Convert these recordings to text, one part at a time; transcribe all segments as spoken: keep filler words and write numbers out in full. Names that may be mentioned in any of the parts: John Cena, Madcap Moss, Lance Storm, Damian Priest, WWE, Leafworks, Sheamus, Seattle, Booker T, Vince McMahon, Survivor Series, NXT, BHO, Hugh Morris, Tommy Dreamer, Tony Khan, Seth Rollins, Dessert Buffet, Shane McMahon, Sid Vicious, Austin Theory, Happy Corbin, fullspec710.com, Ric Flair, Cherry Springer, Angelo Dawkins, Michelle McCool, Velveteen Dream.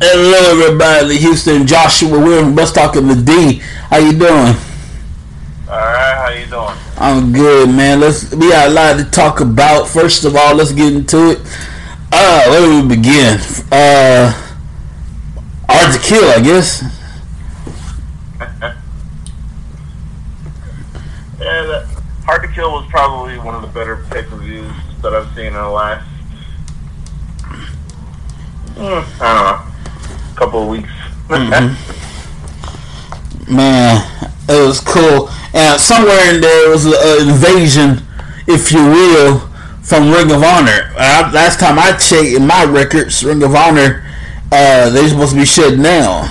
Hello everybody, Houston Joshua Williams, let's talk of the D. How you doing? Alright, how you doing? I'm good, man. Let's we got a lot to talk about. First of all, let's get into it. Uh, where do we begin? Uh hard to kill, I guess. Yeah, that Hard to Kill was probably one of the better pay-per-views that I've seen in the last mm, I don't know. Couple of weeks. mm-hmm. Man, it was cool. And somewhere in there was an invasion, if you will, from Ring of Honor. Uh, last time I checked in my records, Ring of Honor, uh, they're supposed to be shut down.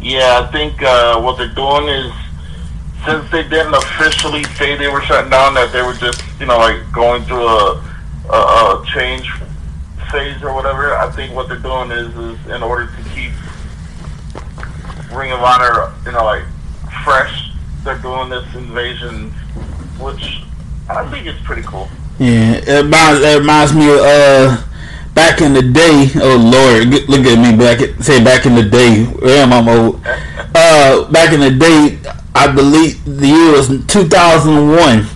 Yeah, I think uh, what they're doing is, since they didn't officially say they were shut down, that they were just, you know, like going through a, a, a change phase or whatever. I think what they're doing is, is in order to keep Ring of Honor, you know, like fresh, they're doing this invasion, which I think is pretty cool. Yeah, it reminds, it reminds me of uh, back in the day. Oh Lord, look at me back. At, say back in the day. Damn, I'm old. Uh, back in the day, I believe the year was two thousand one.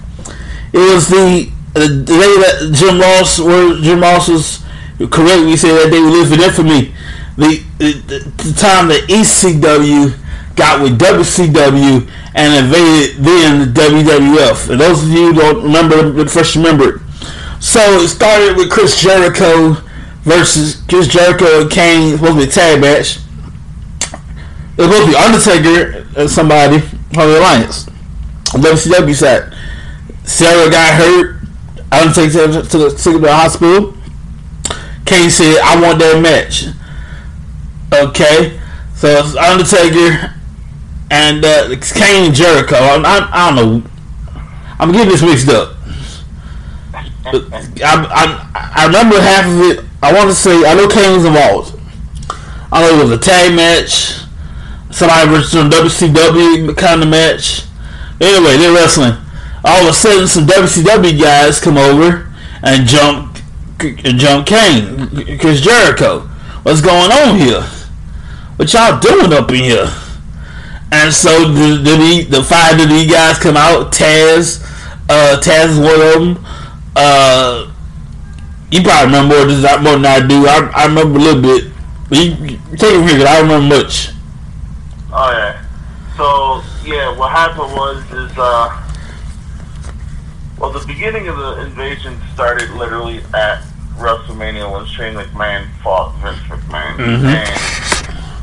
It was the the day that Jim Ross, where Jim Ross was. Correct, we said that they were living infamy. The, the, the time that E C W got with W C W and invaded then the W W F. And those of you who don't remember, first remember. So it started with Chris Jericho versus Chris Jericho and Kane. It was supposed to be a tag match. It was supposed to be Undertaker and somebody from the Alliance. On W C W side. Sarah got hurt. Undertaker took her to the hospital. Kane said, I want that match. Okay. So it's Undertaker and uh, it's Kane and Jericho. I'm, I'm, I don't know. I'm getting this mixed up. But I, I, I remember half of it. I want to say, I know Kane was involved. I know it was a tag match. Somebody versus some W C W kind of match. Anyway, they're wrestling. All of a sudden, some W C W guys come over and jump. John Kane, Chris Jericho, what's going on here? What y'all doing up in here? And so the the, the five of these guys come out. Taz, uh, Taz is one of them. Uh, you probably remember more than I, more than I do. I, I remember a little bit. You, you take it from here, because I don't remember much. Oh yeah. So yeah, what happened was is uh, well, the beginning of the invasion started literally at WrestleMania when Shane McMahon fought Vince McMahon. Mm-hmm.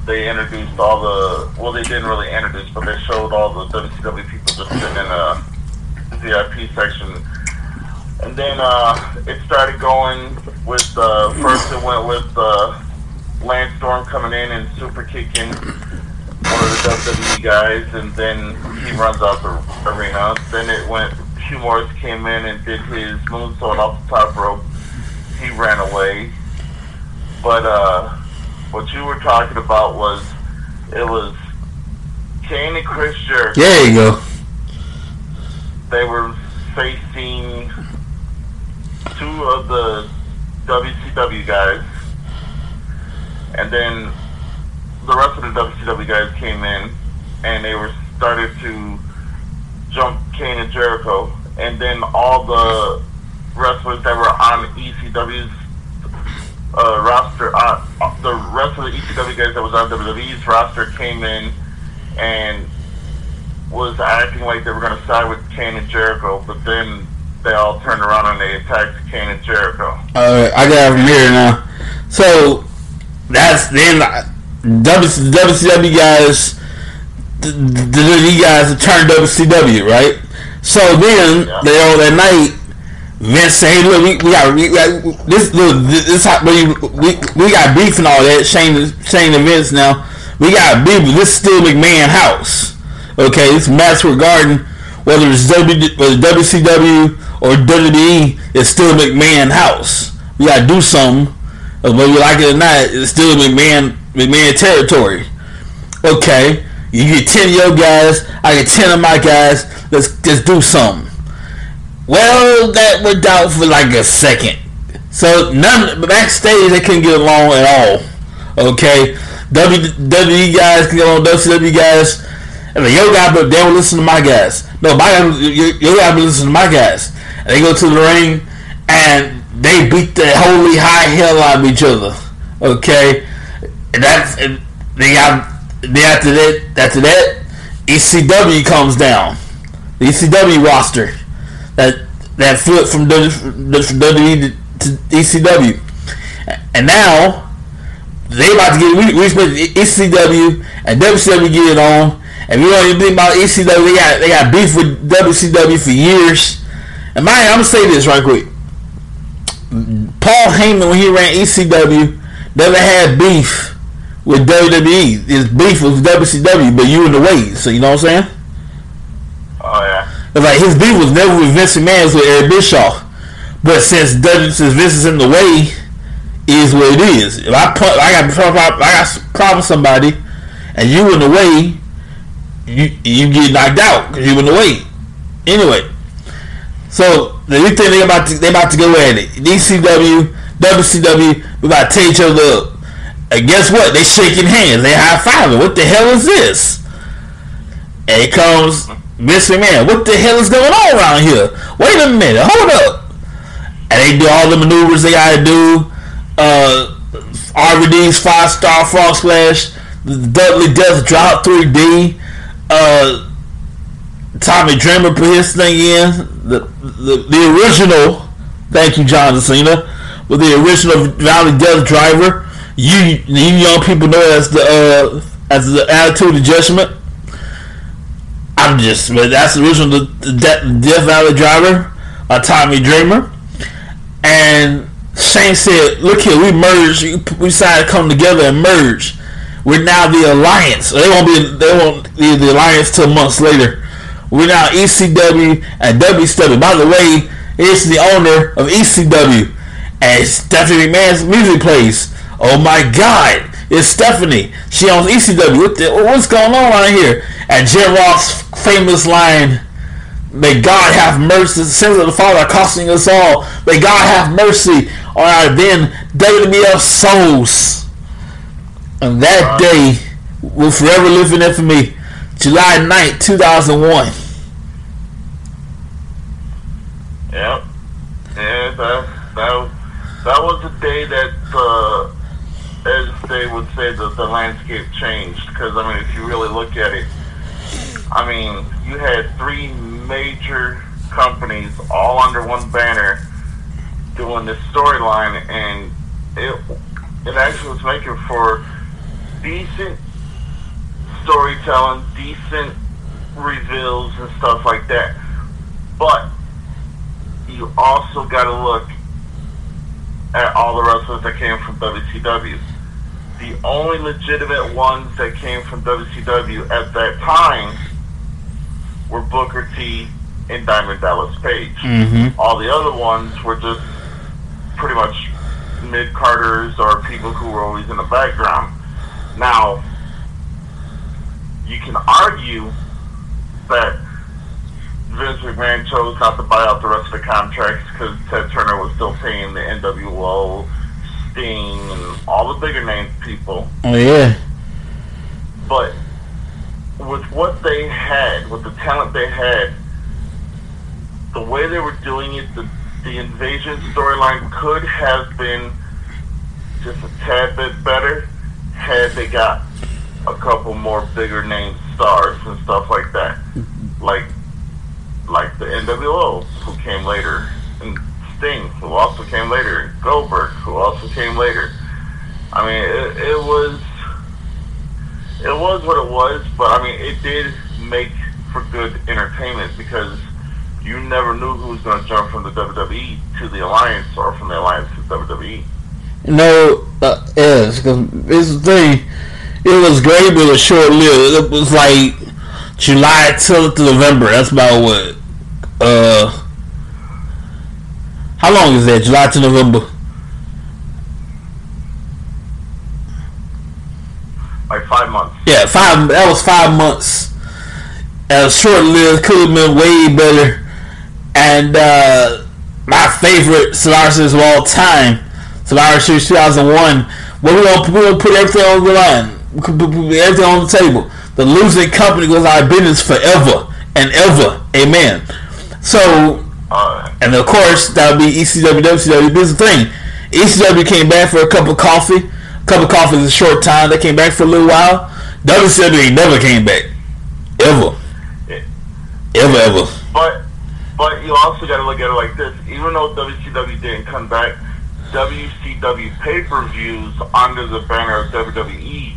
And they introduced all the, well, they didn't really introduce, but they showed all the W C W people just sitting in a V I P section. And then uh, it started going with, uh, first it went with uh, Lance Storm coming in and super kicking one of the W W E guys, and then he runs out the arena. Then it went, Hugh Morris came in and did his moonsault off the top rope. He ran away. But uh, what you were talking about was, it was Kane and Chris Jericho. There you go. They were facing two of the W C W guys. And then the rest of the W C W guys came in and they were started to jump Kane and Jericho, and then all the wrestlers that were on E C W's uh, roster, uh, the rest of the E C W guys that was on W W E's roster came in and was acting like they were going to side with Kane and Jericho, but then they all turned around and they attacked Kane and Jericho. Uh, I got him here now. So that's then W C W guys. The, the, these guys turned W C W, right? So then, yeah. They all that night, Vince said, hey, look, we, we got we, we, this, look, this, we, we got beef and all that. Shane, Shane and Vince now. We got beef, but this is still McMahon house. Okay, this match regarding whether it's W C W or W W E, it's still McMahon house. We got to do something. Whether you like it or not, it's still McMahon, McMahon territory. Okay. You get ten of your guys, I get ten of my guys, let's, let's do something. Well, that went out for like a second. So none backstage they couldn't get along at all. Okay, W W E guys can get along, W C W guys. And the yo guy, but they don't listen to my guys. No, my yo guy will listen to my guys. And they go to the ring and they beat the holy high hell out of each other. Okay, and that's and they got. Then after that, after that, E C W comes down. The E C W roster that that flipped from W W E to E C W, and now they about to get. We, we spent E C W and W C W get it on. And we don't even think about E C W. They got they got beef with W C W for years. And mind, I'm gonna say this right quick. Paul Heyman, when he ran E C W, never had beef with W W E. His beef was W C W, but you in the way. So you know what I'm saying? Oh yeah. It's like his beef was never with Vince McMahon, it was with Eric Bischoff. But since W, since Vince is in the way, is what it is. If I put, I got I got a problem with somebody, and you in the way, you you get knocked out because you in the way. Anyway, so the new thing they about to, they about to go at it. E C W, W C W, we about to take each other up. And guess what? They shaking hands. They high-fiving. What the hell is this? And here comes Mister Man. What the hell is going on around here? Wait a minute. Hold up. And they do all the maneuvers they got to do. Uh, R V D's five-star frog splash. Dudley Death drop three D. Uh, Tommy Dreamer put his thing in. The, the, the original. Thank you, John Cena. With the original Valley Death Driver. You, you young people know as the uh, as the attitude of judgment. I'm just, but that's the original the, the Death Valley Driver, uh, Tommy Dreamer, and Shane said, "Look here, we merged. We decided to come together and merge. We're now the Alliance. They won't be they won't be the Alliance till months later. We're now E C W and W C W. By the way, it's the owner of E C W, and Stephanie McMahon's music plays." Oh my God! It's Stephanie. She owns E C W. What the, what's going on out here? And Jim Ross's famous line: "May God have mercy. The sins of the Father are costing us all. May God have mercy on our then W W F souls." And that day will forever live in infamy. July ninth, two thousand one. Yep. Yeah, that that that was the day that. Uh, As they would say that the landscape changed, because I mean, if you really look at it, I mean, you had three major companies all under one banner doing this storyline, and it it actually was making for decent storytelling, decent reveals and stuff like that. But you also got to look at all the wrestlers that came from W C W. The only legitimate ones that came from W C W at that time were Booker T and Diamond Dallas Page. Mm-hmm. All the other ones were just pretty much mid-carders or people who were always in the background. Now, you can argue that Vince McMahon chose not to buy out the rest of the contracts because Ted Turner was still paying the N W O, Sting, and all the bigger name people. Oh, yeah. But with what they had, with the talent they had, the way they were doing it, the, the Invasion storyline could have been just a tad bit better had they got a couple more bigger name stars and stuff like that. Like, like the N W O, who came later, and Sting, who also came later, and Goldberg, who also came later. I mean, it, it was, it was what it was, but I mean, it did make for good entertainment because you never knew who was going to jump from the W W E to the Alliance or from the Alliance to W W E. No, uh, yes, because this is the thing. It was great, but it was short-lived. It was like July till to November. That's about what. Uh, how long is that? July to November. Like five months. Yeah, five. That was five months. As short lived, could have been way better. And uh, my favorite Survivor Series of all time, Survivor Series two thousand one, where we gonna, we gonna put everything on the line, everything on the table. The losing company goes out of business forever and ever. Amen. So, and of course, that would be E C W, W C W. This is the thing. E C W came back for a cup of coffee. A cup of coffee is a short time. They came back for a little while. W C W never came back. Ever. Yeah. Ever, ever. But, but you also got to look at it like this. Even though W C W didn't come back, W C W pay-per-views under the banner of W W E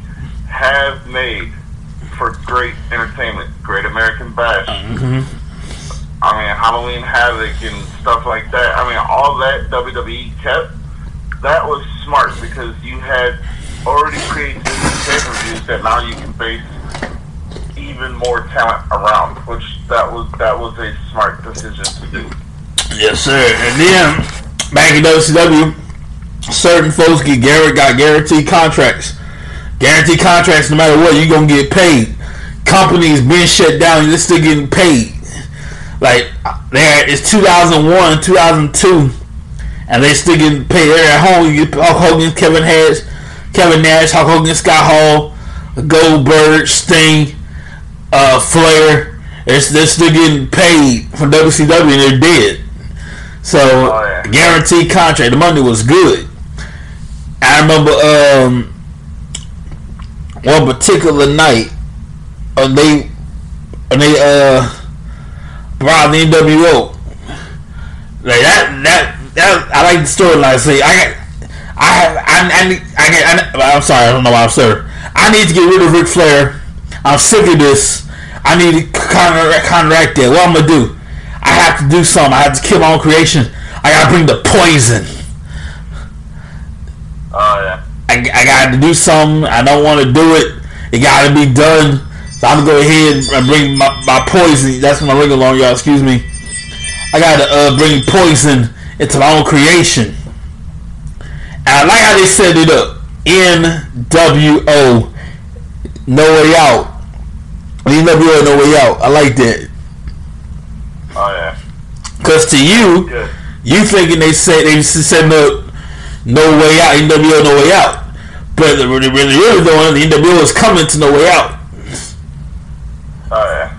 have made for great entertainment. Great American Bash. Mm-hmm. I mean, Halloween Havoc and stuff like that. I mean, all that W W E kept. That was smart because you had already created pay-per-views that now you can base even more talent around, which that was that was a smart decision to do. Yes, sir. And then back in W C W, certain folks get guaranteed got guaranteed contracts. Guaranteed contracts, no matter what, you're gonna get paid. Companies being shut down, you're still getting paid. Like, there it's two thousand one, two thousand two, and they still getting paid. They're at home. You get Hulk Hogan, Kevin Nash, Kevin Nash, Hulk Hogan, Scott Hall, Goldberg, Sting, uh, Flair. They're, they're still getting paid from W C W, and they're dead. So, oh, yeah. Guaranteed contract. The money was good. I remember um, one particular night, and they, and they, uh. Bro, the N W O, like that, that, that. I like the storyline. See, I, got, I, have, I, I, need, I, got, I, I'm sorry, I don't know why I'm sorry. I need to get rid of Ric Flair. I'm sick of this. I need to contract, contract that. What I'm gonna do? I have to do something. I have to kill my own creation. I gotta bring the poison. Oh yeah. I, I gotta do something. I don't want to do it. It gotta be done. So I'm going to go ahead and bring my, my poison. That's my ring along, y'all. Excuse me. I got to uh, bring poison into my own creation. And I like how they set it up. N W O. No Way Out. N W O, No Way Out. I like that. Oh, yeah. Because to you, yeah. you thinking they said they setting up No Way Out, N W O, No Way Out. But the really, really, really going, the N W O is coming to No Way Out. Oh yeah,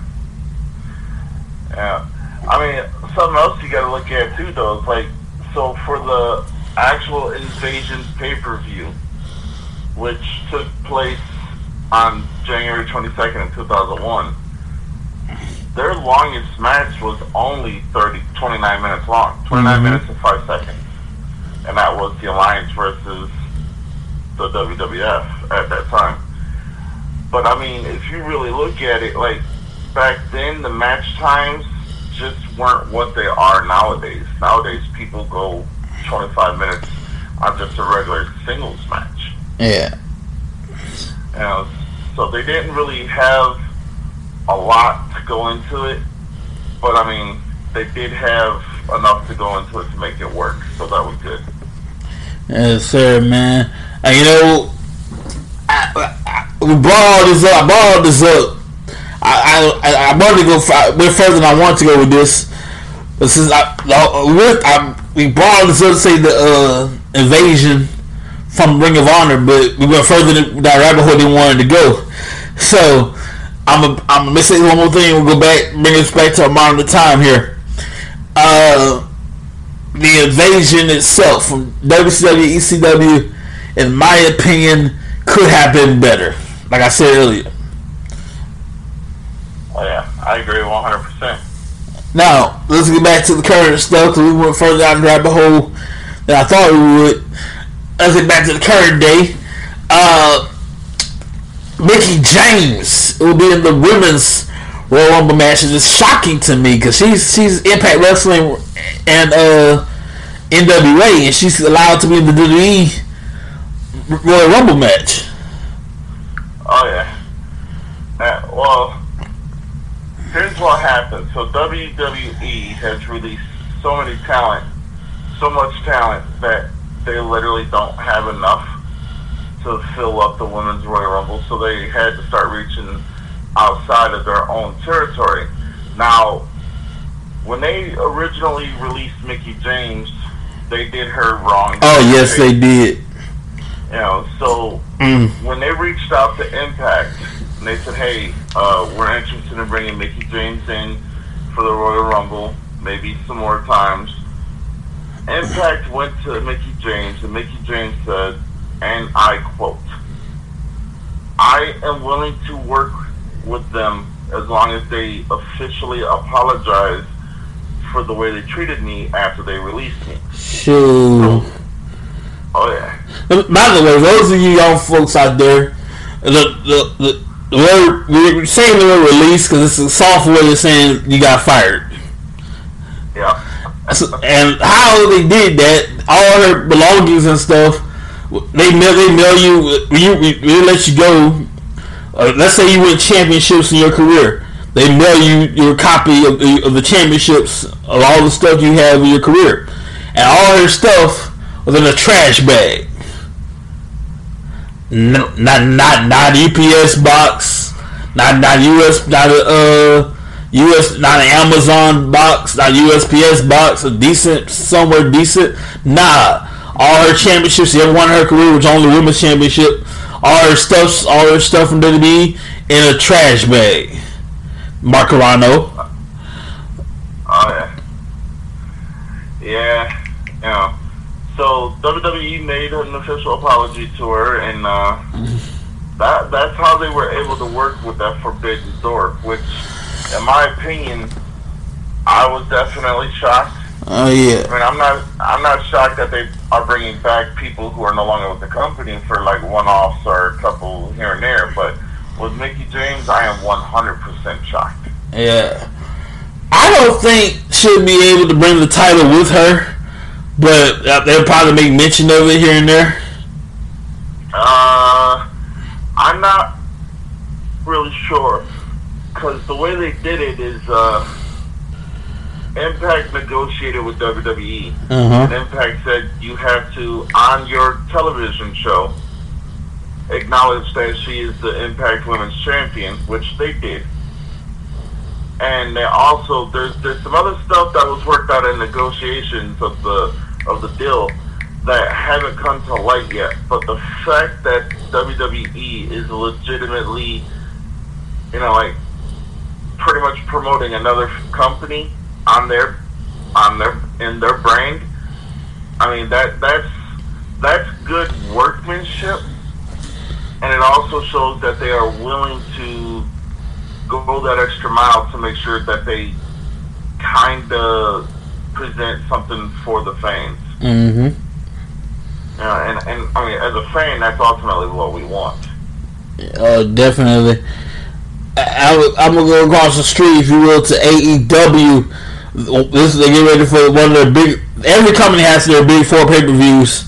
yeah. I mean, something else you got to look at too, though. Is like, so for the actual Invasion pay-per-view, which took place on January twenty-second in two thousand one, their longest match was only thirty, twenty-nine minutes long, twenty-nine mm-hmm. minutes and five seconds, and that was the Alliance versus the W W F at that time. But, I mean, if you really look at it, like, back then, the match times just weren't what they are nowadays. Nowadays, people go twenty-five minutes on just a regular singles match. Yeah. You know, so they didn't really have a lot to go into it. But, I mean, they did have enough to go into it to make it work. So that was good. Yes, sir, man. And, you know, I... I We brought all this up. I brought all this up. I I I wanted to go f- way further than I wanted to go with this. But since I, I, I we brought all this up to say the uh, invasion from Ring of Honor, but we went further than that rabbit hole than wanted to go. So I'm a, I'm gonna say one more thing. We'll go back, bring us back to our modern time here. Uh, the invasion itself from W C W, E C W, in my opinion, could have been better. Like I said earlier. Oh yeah, I agree one hundred percent. Now, let's get back to the current stuff, because we went further down the rabbit hole than I thought we would. Let's get back to the current day. Uh, Mickie James will be in the women's Royal Rumble matches. It's shocking to me, because she's, she's Impact Wrestling and uh, N W A, and she's allowed to be in the W W E Royal Rumble match. Oh yeah. Uh, well, here's what happened. So W W E has released so many talent, so much talent that they literally don't have enough to fill up the Women's Royal Rumble. So they had to start reaching outside of their own territory. Now, when they originally released Mickie James, they did her wrong. Oh, yes, they did. You know, so mm. when they reached out to Impact, and they said, hey, uh, we're interested in bringing Mickie James in for the Royal Rumble, maybe some more times. Impact went to Mickie James, and Mickie James said, and I quote, I am willing to work with them as long as they officially apologize for the way they treated me after they released me. Shoot. So, oh, yeah. By the way, those of you young folks out there, the, the, the word, we're saying the word release because it's a soft way of saying you got fired. Yeah. And how they did that, all her belongings and stuff, they mail, they mail you, we, we let you go. Uh, let's say you win championships in your career. They mail you your copy of the, of the championships, of all the stuff you have in your career. And all her stuff was in a trash bag. No, not not not U P S box, not not U S, not a uh, U S, not an Amazon box, not U S P S box, a decent somewhere decent. Nah, all her championships, she ever won her career, which only women's championship. All her stuff, all her stuff from W W E in a trash bag. Mark Carano. Oh yeah, yeah, yeah. So W W E made an official apology to her, and uh, that that's how they were able to work with that forbidden door. Which, in my opinion, I was definitely shocked. Oh yeah. I mean, I'm not I'm not shocked that they are bringing back people who are no longer with the company for like one-offs or a couple here and there. But with Mickie James, I am one hundred percent shocked. Yeah. I don't think she'll be able to bring the title with her. But uh, they'll probably make mention of it here and there. Uh, I'm not really sure, because the way they did it is uh, Impact negotiated with W W E, uh-huh. and Impact said you have to, on your television show, acknowledge that she is the Impact Women's Champion, which they did. And also, there's there's some other stuff that was worked out in negotiations of the of the deal that haven't come to light yet. But the fact that W W E is legitimately, you know, like pretty much promoting another company on their on their in their brand, I mean that that's that's good workmanship, and it also shows that they are willing to go that extra mile to make sure that they kind of present something for the fans. Mm-hmm. Yeah, and, and, I mean, as a fan, that's ultimately what we want. Oh, definitely. I, I, I'm going to go across the street, if you will, to A E W. This is, they get ready for one of their big... Every company has their big four pay-per-views.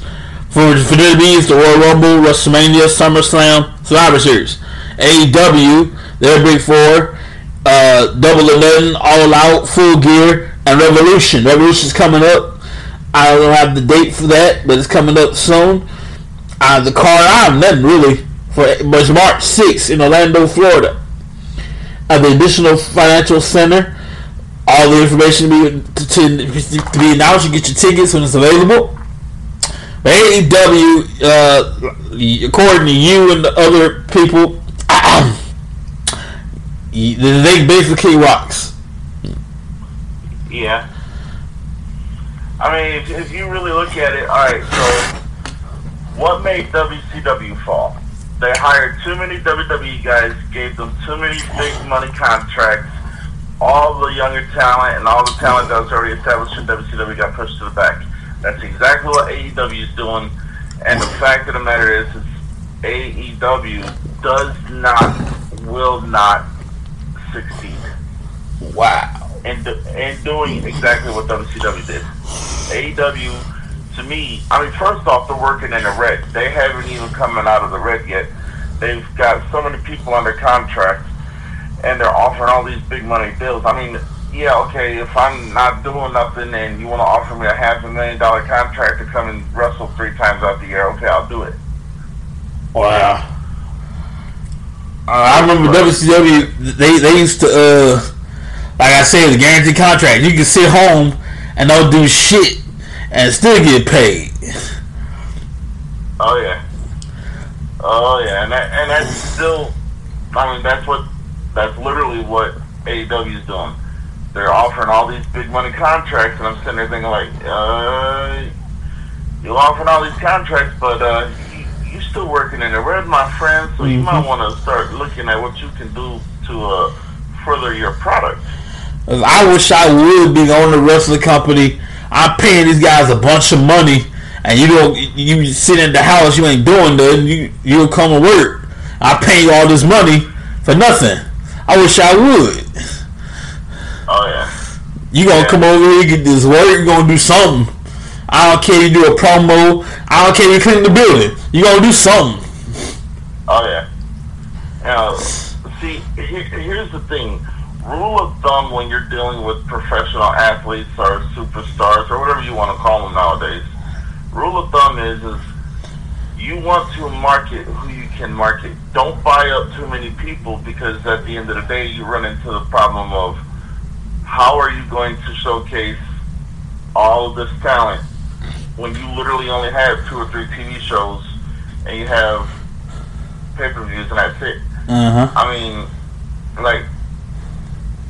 For, for W W E, it's the Royal Rumble, WrestleMania, SummerSlam, Survivor Series. A E W... Their big four, uh, Double or Nothing, All Out, Full Gear, and Revolution. Revolution's coming up. I don't have the date for that, but it's coming up soon. Uh, the card, I have nothing really. For, but it's March sixth in Orlando, Florida. At the Additional Financial Center. All the information to be, to, to, to be announced. You get your tickets when it's available. A E W, uh, according to you and the other people, they basically rocks. Yeah. I mean, if, if you really look at it, alright, so what made W C W fall? They hired too many W W E guys, gave them too many big money contracts, all the younger talent and all the talent that was already established in W C W got pushed to the back. That's exactly what A E W is doing, and the fact of the matter is, is A E W does not, will not succeed. Wow. And and doing exactly what W C W did. A E W, to me, I mean, first off, they're working in the red. They haven't even come out of the red yet. They've got so many people under contract, and they're offering all these big money deals. I mean, yeah, okay, if I'm not doing nothing and you want to offer me a half a million dollar contract to come and wrestle three times out the year, okay, I'll do it. Wow. Uh, I remember W C W, they, they used to, uh, Like I said, it's a guaranteed contract. You can sit home and don't do shit and still get paid. Oh yeah. Oh yeah, and that, and that's still, I mean, that's what, that's literally what A E W is doing. They're offering all these big money contracts, and I'm sitting there thinking like, uh, you're offering all these contracts, but uh, you, you're still working in there. Where's my friend? So you mm-hmm. might want to start looking at what you can do to uh, further your product. I wish I would be on the wrestling company. I'm paying these guys a bunch of money, and you don't. You sit in the house, you ain't doing nothing. You you'll come to work. I pay you all this money for nothing. I wish I would. Oh yeah. You gonna yeah. come over here, get this work. You gonna do something. I don't care if you do a promo. I don't care if you clean the building. You gonna do something. Oh yeah. Now, see, here, here's the thing. Rule of thumb when you're dealing with professional athletes or superstars or whatever you want to call them nowadays. Rule of thumb is, is you want to market who you can market. Don't buy up too many people, because at the end of the day you run into the problem of how are you going to showcase all of this talent when you literally only have two or three T V shows and you have pay-per-views and that's it. Uh-huh. I mean, like,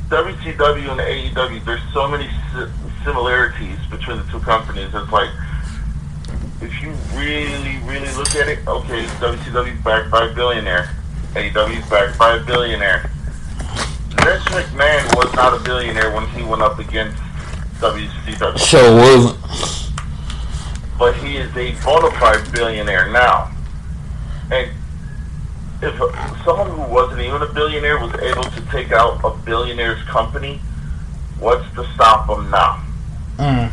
W C W and A E W, there's so many similarities between the two companies. It's like, if you really, really look at it, okay, W C W backed by a billionaire, A E W backed by a billionaire. Vince McMahon was not a billionaire when he went up against W C W. Sure wasn't. But he is a bona fide billionaire now. And if someone who wasn't even a billionaire was able to take out a billionaire's company, what's to stop them now? Mm.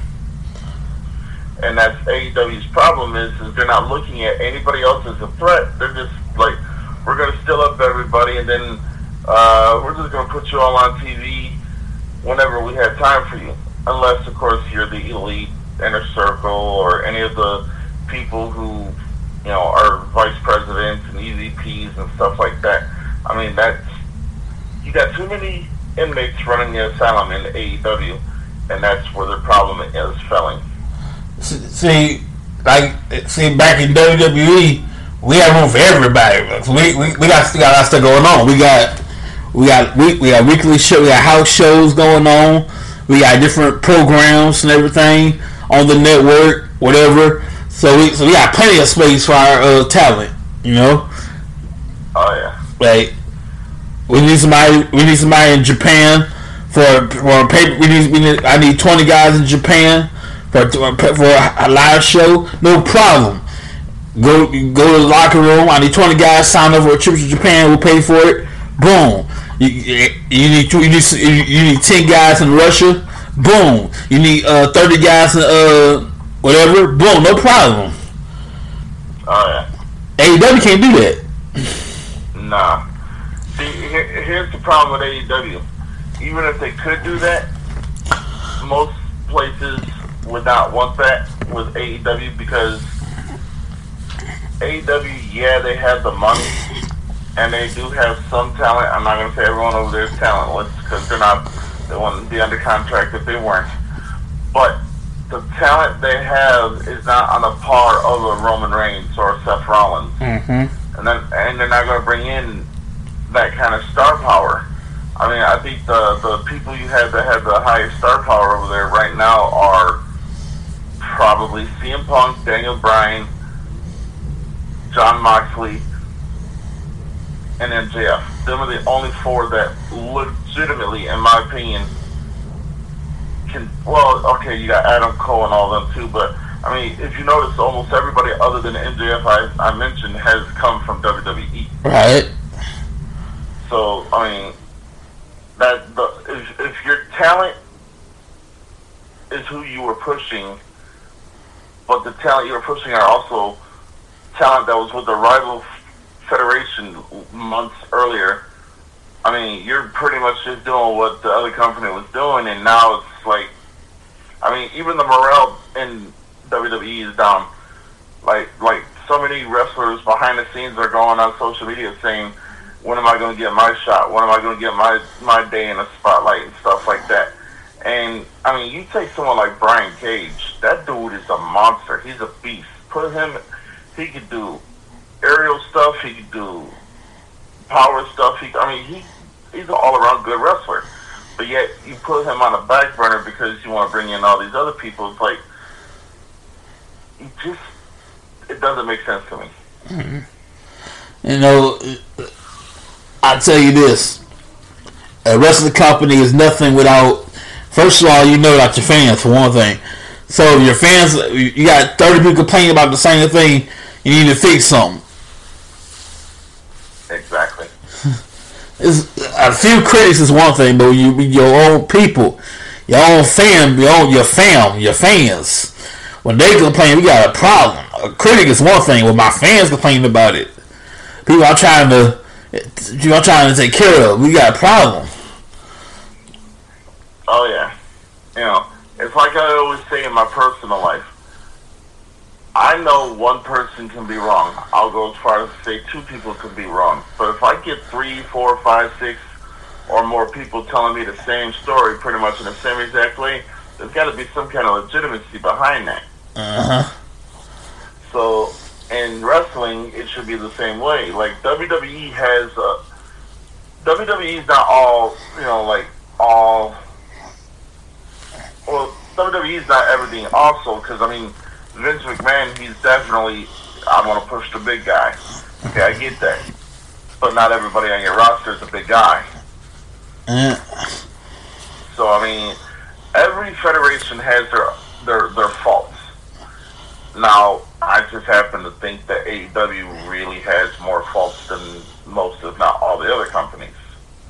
And that's A E W's problem, is, is they're not looking at anybody else as a threat. They're just like, we're going to steal up everybody, and then uh, we're just going to put you all on T V whenever we have time for you. Unless, of course, you're the elite, inner circle, or any of the people who, you know, are vice presidents and E V Ps and stuff like that. I mean, that's, you got too many inmates running the asylum in the A E W, and that's where the problem is failing. See, like, see, back in W W E, we had room for everybody. We we, we got we got a lot of stuff going on. We got we got we, we got weekly shows, we got house shows going on. We got different programs and everything on the network, whatever. So we so we got plenty of space for our uh, talent, you know. Oh yeah. Like, we need somebody. We need somebody in Japan for for a paper. We need. We need. I need twenty guys in Japan for for a live show. No problem. Go go to the locker room. I need twenty guys. Sign up for a trip to Japan. We'll pay for it. Boom. You, you need two, you need you need ten guys in Russia. Boom. You need uh, thirty guys in uh. Whatever, boom, no problem. Oh yeah. A E W can't do that. Nah. See, here, here's the problem with A E W. Even if they could do that, most places would not want that with A E W, because A E W, yeah, they have the money and they do have some talent. I'm not gonna say everyone over there is talentless, because they're not. They wouldn't be under contract if they weren't. But the talent they have is not on the par of a Roman Reigns or a Seth Rollins. Mm-hmm. And then, and they're not going to bring in that kind of star power. I mean, I think the, the people you have that have the highest star power over there right now are probably C M Punk, Daniel Bryan, Jon Moxley, and M J F. Them are the only four that legitimately, in my opinion, Can, well, okay, you got Adam Cole and all them too, but I mean, if you notice, almost everybody other than M J F I, I mentioned has come from W W E. Right. So I mean, that the, if, if your talent is who you were pushing, but the talent you were pushing are also talent that was with the rival federation months earlier. I mean, you're pretty much just doing what the other company was doing, and now it's. Like, I mean, even the morale in W W E is down. Like, like so many wrestlers behind the scenes are going on social media saying, When am I going to get my shot? When am I going to get my, my day in the spotlight and stuff like that? And, I mean, you take someone like Brian Cage. That dude is a monster. He's a beast. Put him, he could do aerial stuff. He could do power stuff. He, I mean, he he's an all-around good wrestler. But yet, you put him on the back burner because you want to bring in all these other people. It's like, it just, it doesn't make sense to me. Mm-hmm. You know, I tell you this. A wrestling company is nothing without... First of all, you know about your fans, for one thing. So if your fans, you got thirty people complaining about the same thing, you need to fix something. Exactly. It's, a few critics is one thing, but you, your own people, your own fam, your own, your fam, your fans, when they complain, we got a problem. A critic is one thing, when my fans complain about it, people are trying to, people are trying to take care of. We got a problem. Oh, yeah. You know, it's like I always say in my personal life. I know one person can be wrong. I'll go as far as to say two people can be wrong. But if I get three, four, five, six, or more people telling me the same story pretty much in the same exact way, there's got to be some kind of legitimacy behind that. Uh-huh. So, in wrestling, it should be the same way. Like, W W E has a... W W E's not all, you know, like, all... Well, W W E's not everything also, because, I mean, Vince McMahon, he's definitely, I want to push the big guy. Okay, I get that. But not everybody on your roster is a big guy. Mm. So, I mean, every federation has their, their, their faults. Now, I just happen to think that A E W really has more faults than most, if not all, the other companies.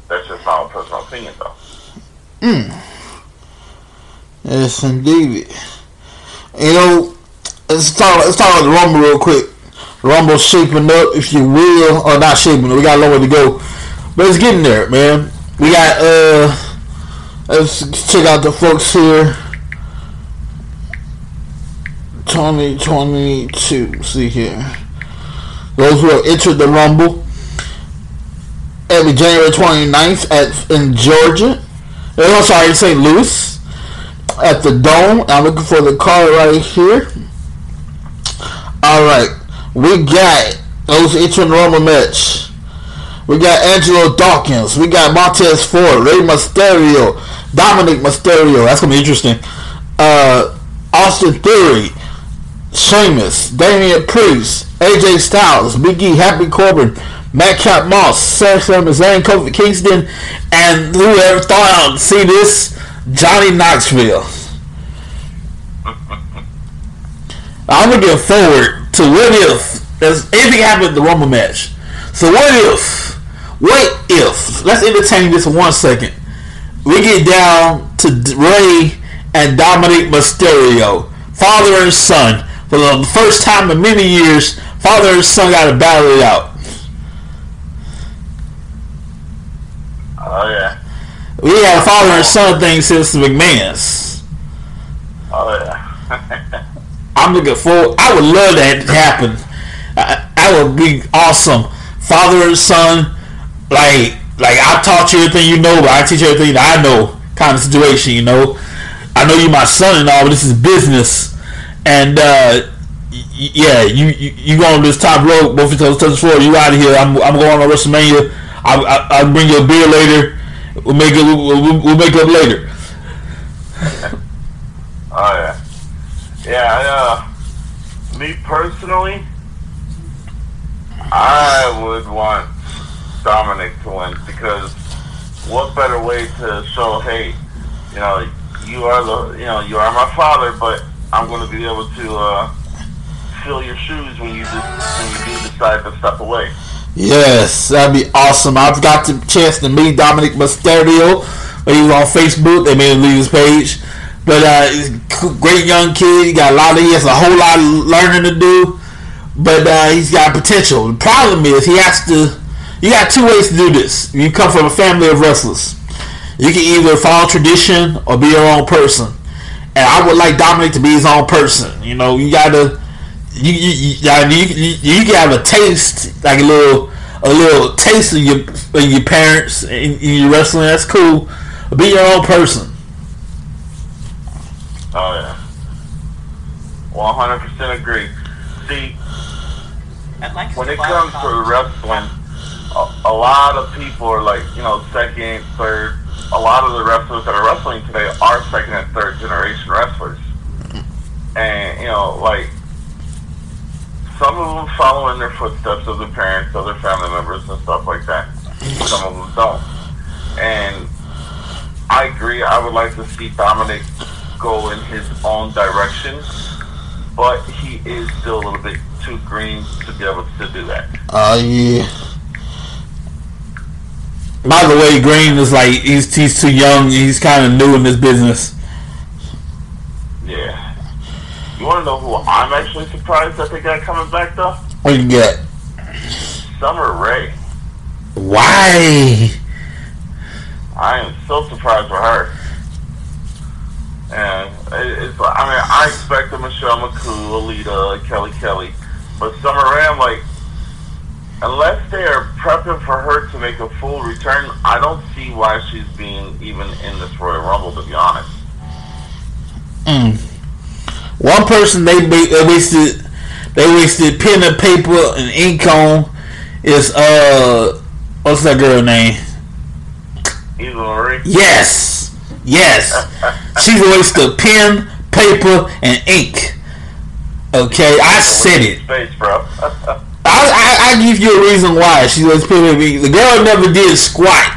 That's just my own personal opinion, though. Mm. Yes, indeed. You know, let's talk, let's talk about the Rumble real quick. The Rumble's shaping up, if you will, or not shaping up. We got a long way to go. But it's getting there, man. We got, uh, let's check out the folks here. twenty twenty-two, see here. Those who have entered the Rumble. It'll be January twenty-ninth at, in Georgia. I'm sorry, in Saint Louis. At the Dome. I'm looking for the card right here. Alright. We got those entering the Rumble match. We got Angelo Dawkins. We got Montez Ford. Rey Mysterio. Dominic Mysterio. That's going to be interesting. Uh, Austin Theory. Sheamus. Damian Priest. A J Styles. Big E. Happy Corbin. Madcap Moss. Seth Rollins. Kofi Kingston. And whoever thought I would see this. Johnny Knoxville. I'm looking forward to what if there's anything happened in the Rumble match. So what if, what if, let's entertain this for one second. We get down to Rey and Dominic Mysterio, father and son. For the first time in many years, father and son got to battle it out. Oh, yeah. We had a father and son thing since the McMahons. Oh, yeah. I'm looking forward. I would love that to happen. I, that would be awesome. Father and son, like, like I taught you everything you know, but I teach you everything that I know kind of situation, you know. I know you're my son and all, but this is business. And, uh, y- yeah, you, you you go on this top rope, both of those touch the floor, you out of here. I'm, I'm going on WrestleMania. I, I, I'll bring you a beer later. We'll make it. We'll, we'll make up later. Oh yeah, yeah. Uh, me personally, I would want Dominic to win because what better way to show, hey, you know, you are the, you know, you are my father, but I'm going to be able to uh, fill your shoes when you do, when you do decide to step away. Yes, that'd be awesome. I've got the chance to meet Dominic Mysterio. He was on Facebook. They made him leave his page. But uh, he's a great young kid. He got a lot of, he has a whole lot of learning to do. But uh, he's got potential. The problem is he has to, you got two ways to do this. You come from a family of wrestlers. You can either follow tradition or be your own person. And I would like Dominic to be his own person. You know, you got to, You you, you you you you can have a taste, like a little a little taste of your of your parents in, in your wrestling. That's cool. Be your own person. Oh yeah, one hundred percent agree. See, like when it comes to wrestling, a, a lot of people are like, you know, second, third. A lot of the wrestlers that are wrestling today are second and third generation wrestlers, and you know, like. Some of them follow in their footsteps of their parents, other family members, and stuff like that. Some of them don't. And I agree. I would like to see Dominic go in his own direction, but he is still a little bit too green to be able to do that. Oh, uh, yeah. By the way, green is like, he's, he's too young. He's kind of new in this business. Yeah. You want to know who I'm actually surprised that they got coming back, though? What do you get? Summer Rae. Why? I am so surprised with her. And it's like, I mean, I expected Michelle McCool, Alita, Kelly Kelly. But Summer Rae, I'm like, unless they are prepping for her to make a full return, I don't see why she's being even in this Royal Rumble, to be honest. Mm. One person they, they wasted they wasted pen and paper and ink on is uh what's that girl name? Eva Marie. Yes, yes. She wasted pen, paper, and ink. Okay, I said it. Space, bro. I, I I give you a reason why she was putting me. The girl never did squat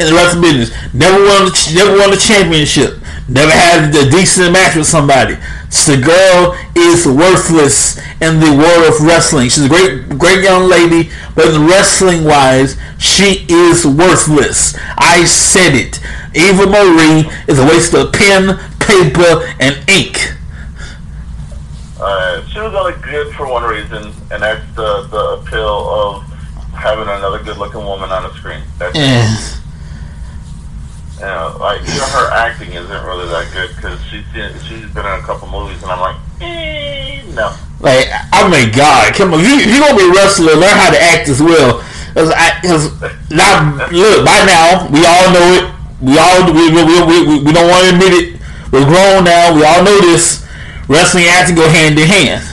in the wrestling business. Never won. Never won a championship. Never had a decent match with somebody. The girl is worthless in the world of wrestling. She's a great, great young lady, but in wrestling wise, she is worthless. I said it. Eva Marie is a waste of pen, paper, and ink. Uh, she was only good for one reason, and that's the the appeal of having another good-looking woman on the screen. That's yeah. You know, like, even her acting isn't really that good because she's, she's been in a couple movies, and I'm like, eh, no. Like, oh my God, come on. If you, if you're going to be a wrestler, learn how to act as well. Cause I, cause not, look, by now, we all know it. We all we we, we, we, we don't want to admit it. We're grown now. We all know this. Wrestling and acting go hand in hand.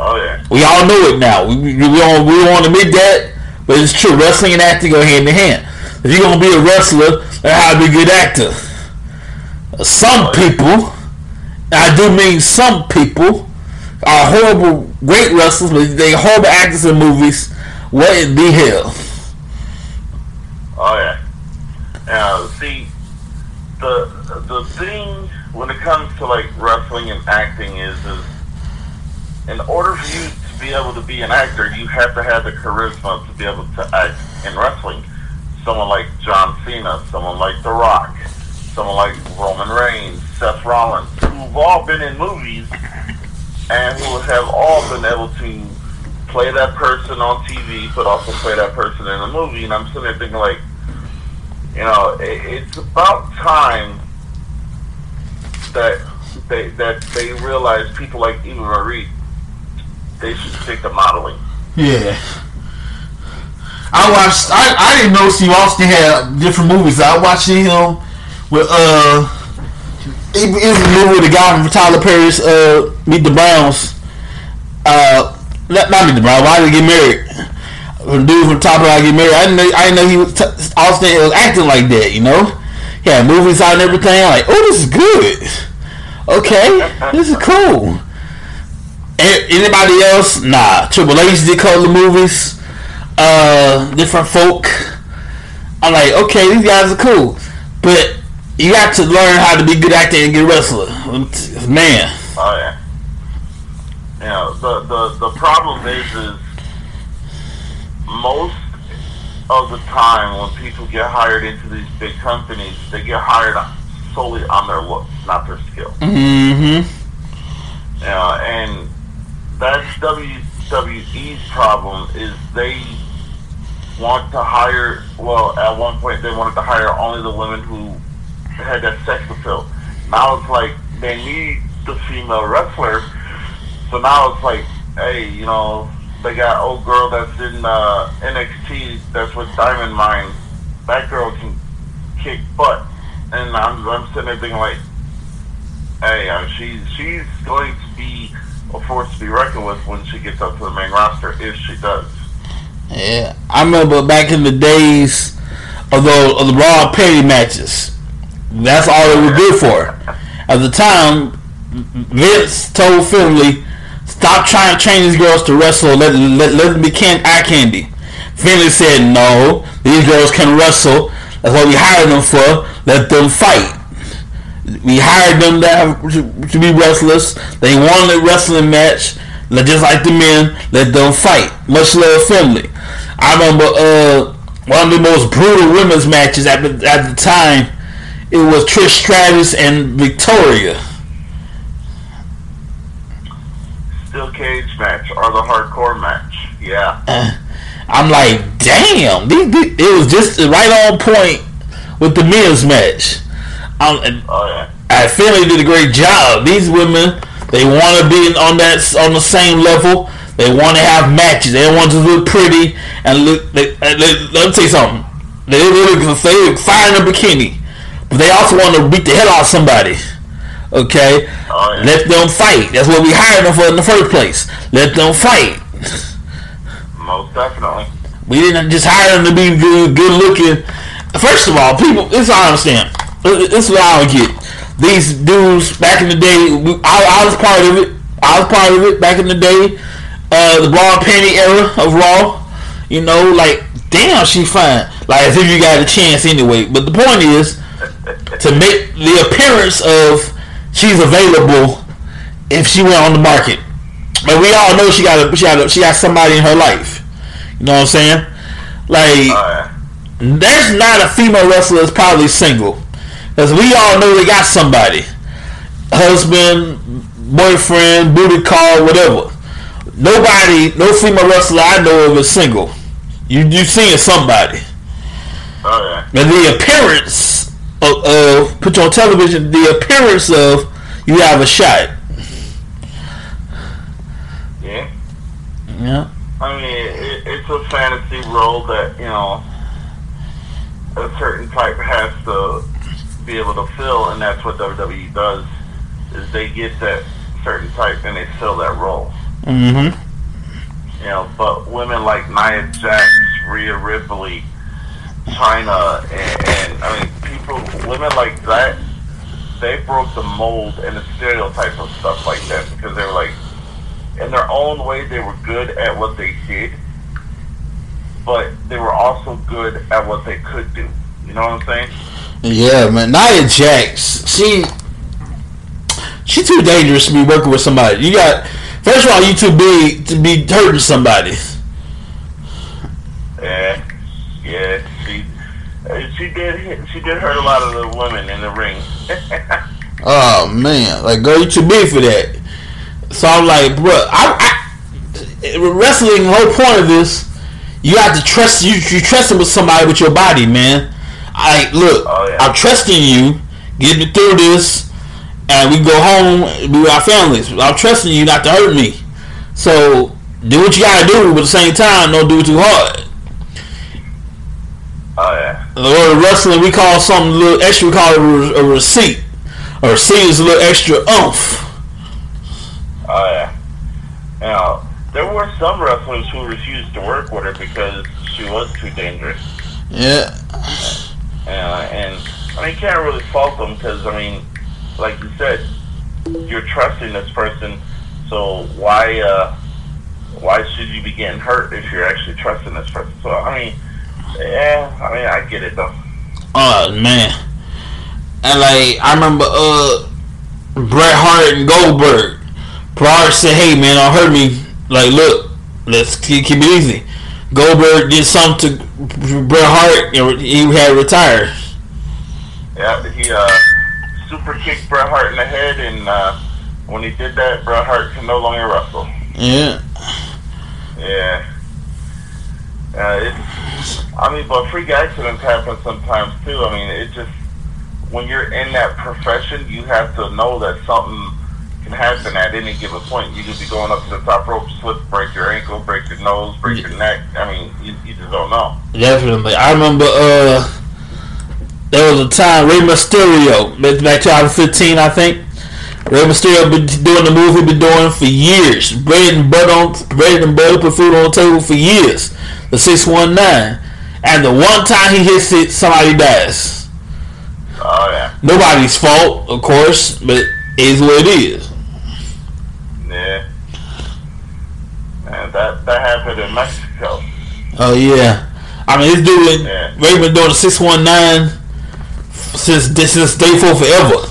Oh, yeah. We all know it now. We, we, don't, we don't want to admit that, but it's true. Wrestling and acting go hand in hand. If you're going to be a wrestler, learn how to be a good actor. Some people, and I do mean some people, are horrible, great wrestlers, but they're horrible actors in movies. What in the hell? Oh, yeah. Now, see, the the thing when it comes to, like, wrestling and acting is, is in order for you to be able to be an actor, you have to have the charisma to be able to act in wrestling. Someone like John Cena, someone like The Rock, someone like Roman Reigns, Seth Rollins, who've all been in movies and who have all been able to play that person on T V, but also play that person in a movie. And I'm sitting there thinking, like, you know, it's about time that they that they realize people like Eva Marie, they should stick to modeling. Yeah. I watched. I, I didn't know Steve Austin had different movies. I watched him with uh, it, it was a movie with the guy from Tyler Perry's uh, Meet the Browns. Uh, not, not Meet the Browns. Why did he get married? The dude from Tyler Perry Get Married. I didn't know. I didn't know he was t- Austin was acting like that. You know, he had movies out and everything. I'm like, oh, this is good. Okay, this is cool. A- anybody else? Nah. Triple H did color movies. Uh, different folk. I'm like, okay, these guys are cool, but you got to learn how to be good actor and good wrestler, man. Oh yeah. You know, the the the problem is is most of the time when people get hired into these big companies, they get hired solely on their looks, not their skill. Mm-hmm. Yeah, and that's W W E's problem is they want to hire, well, at one point they wanted to hire only the women who had that sex appeal. Now it's like they need the female wrestler, so now it's like, hey, you know, They got old girl that's in uh, N X T that's with Diamond Mine. That girl can kick butt. And I'm, I'm sitting there thinking like, hey, uh, she, she's going to be a force to be reckoned with when she gets up to the main roster, if she does. Yeah, I remember back in the days of the, of the Raw Petty matches. That's all it was good for. At the time, Vince told Finley, stop trying to train these girls to wrestle. Let, let, let them be can, eye candy. Finley said, no, these girls can wrestle. That's what we hired them for. Let them fight. We hired them to, have, to be wrestlers. They wanted a wrestling match. Just like the men, let them fight. Much love, Finley. I remember uh, one of the most brutal women's matches at the, at the time. It was Trish Stratus and Victoria. Steel cage match or the hardcore match. Yeah. Uh, I'm like, damn. It was just right on point with the men's match. Um, oh, yeah. I feel they did a great job. These women, they want to be on that on the same level. They want to have matches. They want to look pretty and look. They, they, let me tell you something. They look they fine in a bikini, but they also want to beat the hell out of somebody. Okay, oh, yeah. Let them fight. That's what we hired them for in the first place. Let them fight. Most definitely. We didn't just hire them to be good, good looking. First of all, people, this is what I understand. This is what I don't get. These dudes back in the day, I, I was part of it. I was part of it back in the day, uh, the bra and panty era of Raw. You know, like damn, she fine. Like as if you got a chance anyway. But the point is to make the appearance of she's available if she went on the market. But we all know she got a, she got a, she got somebody in her life. You know what I'm saying? Like there's not a female wrestler that's probably single. Because we all know they got somebody. Husband, boyfriend, booty call, whatever. Nobody, no female wrestler I know of is single. You, you've seen somebody. Oh, yeah. And the appearance of, of, put you on television, the appearance of, you have a shot. Yeah. Yeah. I mean, it, it's a fantasy role that, you know, a certain type has to be able to fill, and that's what W W E does, is they get that certain type and they fill that role. Mm-hmm. You know, but women like Nia Jax, Rhea Ripley, Chyna, and, and I mean, people, women like that, they broke the mold and the stereotype of stuff like that, because they were like, in their own way, they were good at what they did, but they were also good at what they could do. You know what I'm saying? Yeah, man. Nia Jax, she she too dangerous to be working with somebody. You got, first of all, you too big to be hurting somebody. Yeah, yeah. She she did she did hurt a lot of the women in the ring. Oh man, like girl, you too big for that. So I'm like, bro, I, I wrestling. The whole point of this, you have to trust you. You trusting with somebody with your body, man. I look. Oh, yeah. I'm trusting you. Get me through this, and we go home and be with our families. I'm trusting you not to hurt me. So do what you gotta do, but at the same time, don't do it too hard. Oh yeah. The word wrestling, we call something a little extra. We call it a receipt. A receipt is a little extra oomph. Oh yeah. Now there were some wrestlers who refused to work with her because she was too dangerous. Yeah. Uh, and I mean, can't really fault them because I mean, like you said, you're trusting this person, so why uh, why should you be getting hurt if you're actually trusting this person? So I mean, yeah, I mean, I get it though. Oh man, and like I remember uh, Bret Hart and Goldberg. Bret Hart said, "Hey man, don't hurt me. Like, look, let's keep, keep it easy." Goldberg did something to Bret Hart, and he had retired. Yeah, he uh, super kicked Bret Hart in the head, and uh, when he did that, Bret Hart can no longer wrestle. Yeah. Yeah. Uh, it's, I mean, but freak accidents happen sometimes, too. I mean, it just, when you're in that profession, you have to know that something happen at any given point. You could be going up to the top rope, slip, break your ankle, break your nose, break yeah. your neck. I mean, you, you just don't know. Definitely. I remember uh, there was a time, Rey Mysterio, back twenty fifteen, I think. Rey Mysterio been doing the move he's been doing for years. Bread and butter, on, bread and butter, put food on the table for years. The six one nine. And the one time he hits it, somebody dies. Oh, yeah. Nobody's fault, of course, but it's what it is. Yeah. Man, that, that happened in Mexico. Oh, yeah. I mean, this dude, yeah. Rey been doing the six one nine since, since day four forever.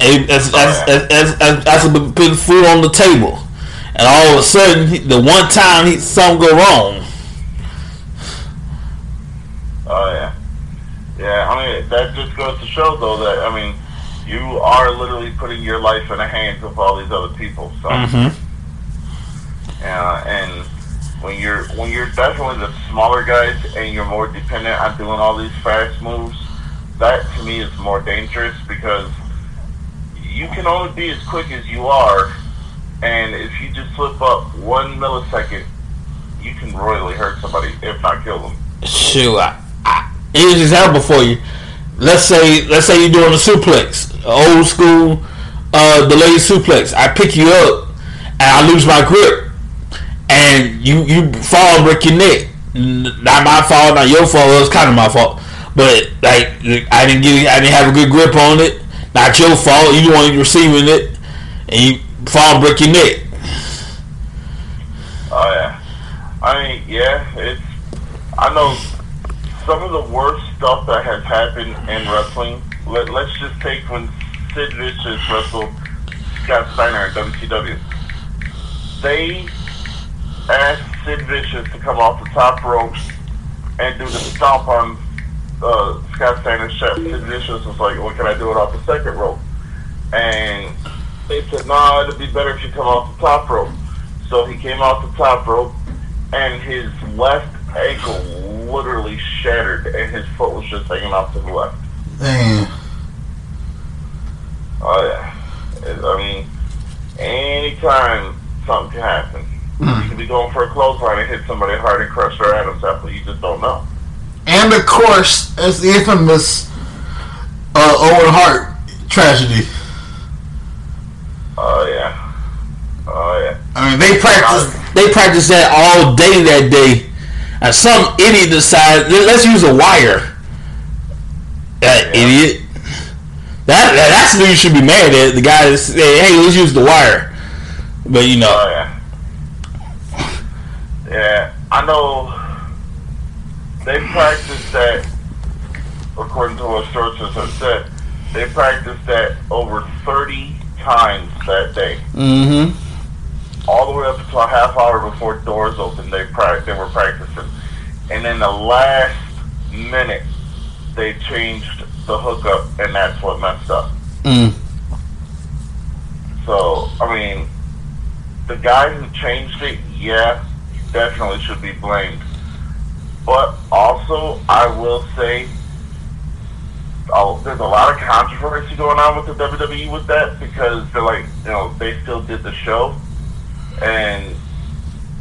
As, as, as, as, as, as putting food on the table, and all of a sudden, he, the one time he, something go wrong. Oh yeah, yeah. I mean, that just goes to show, though, that I mean, you are literally putting your life in the hands of all these other people. So, mm-hmm. uh, and when you're when you're definitely the smaller guys, and you're more dependent on doing all these fast moves, that to me is more dangerous because. You can only be as quick as you are, and if you just slip up one millisecond, you can royally hurt somebody, if not kill them. Shoot, I, I, here's an example for you. Let's say, let's say you're doing a suplex, old school uh, delayed suplex. I pick you up, and I lose my grip, and you you fall and break your neck. Not my fault, not your fault. It was kind of my fault, but like I didn't get, I didn't have a good grip on it. Not your fault. You weren't receiving it, and you fall and break your neck. Oh yeah, I mean yeah. It's I know some of the worst stuff that has happened in wrestling. Let, let's just take when Sid Vicious wrestled Scott Steiner at W C W. They asked Sid Vicious to come off the top rope and do the stomp on. Uh, Scott Steiner's chef. Sid Vicious was like, "What well, can I do it off the second rope?" And they said, "Nah, it'd be better if you come off the top rope." So he came off the top rope, and his left ankle literally shattered, and his foot was just hanging off to the left. Damn. Oh yeah. It, I mean, anytime something can happen, mm. you could be going for a clothesline and hit somebody hard and crush their Adam's apple. You just don't know. And of course, it's the infamous uh, Owen Hart tragedy. Oh yeah, oh yeah. I mean, they practiced they practiced that all day that day, and some idiot decided let's use a wire. That yeah. idiot. That, that that's who you should be mad at. The guy that said, "Hey, let's use the wire," but you know. Oh yeah. Yeah, I know. They practiced that, according to what sources have said, they practiced that over thirty times that day. Mm-hmm. All the way up until a half hour before doors opened, they practiced, they were practicing. And in the last minute, they changed the hookup, and that's what messed up. Mm. So, I mean, the guy who changed it, yeah, definitely should be blamed. But also, I will say, oh, there's a lot of controversy going on with the W W E with that because they're like, you know, they still did the show. And,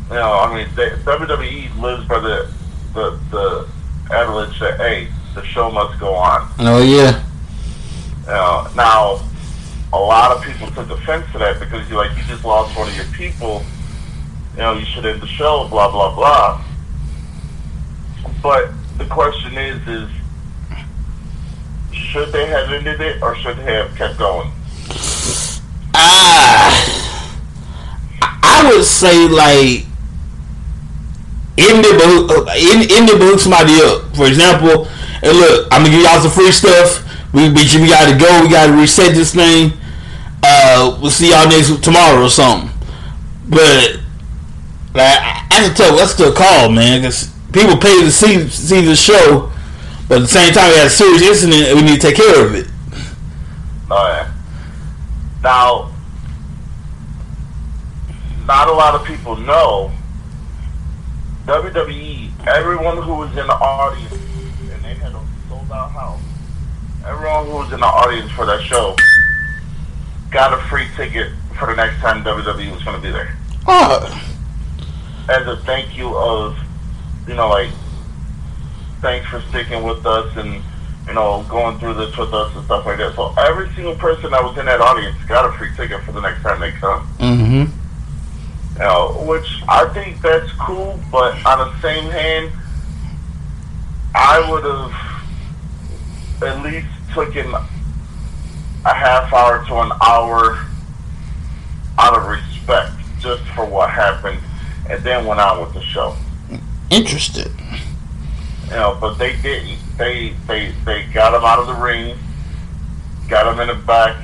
you know, I mean, they, W W E lives by the, the the adage that, hey, the show must go on. Oh, yeah. Uh, now, a lot of people took offense to that because you're like, you just lost one of your people. You know, you should end the show, blah, blah, blah. But the question is, is should they have ended it or should they have kept going? Ah, uh, I would say like end it, end it, hook somebody up. For example, and look, I'm gonna give y'all some free stuff. We we, we gotta go. We gotta reset this thing. Uh, we'll see y'all next tomorrow or something. But like, that's a tough, that's a tough call, man. Cause people pay to see see the show, but at the same time, we had a serious incident, and we need to take care of it. Oh yeah. Now, not a lot of people know W W E. Everyone who was in the audience, and they had a sold out house. Everyone who was in the audience for that show got a free ticket for the next time W W E was going to be there. Oh. As a thank you of, you know, like, thanks for sticking with us and, you know, going through this with us and stuff like that. So every single person that was in that audience got a free ticket for the next time they come. Mm-hmm. You know, which I think that's cool, but on the same hand, I would have at least taken a half hour to an hour out of respect just for what happened, and then went on with the show. Interested. You know, but they didn't. They they they got him out of the ring, got him in the back,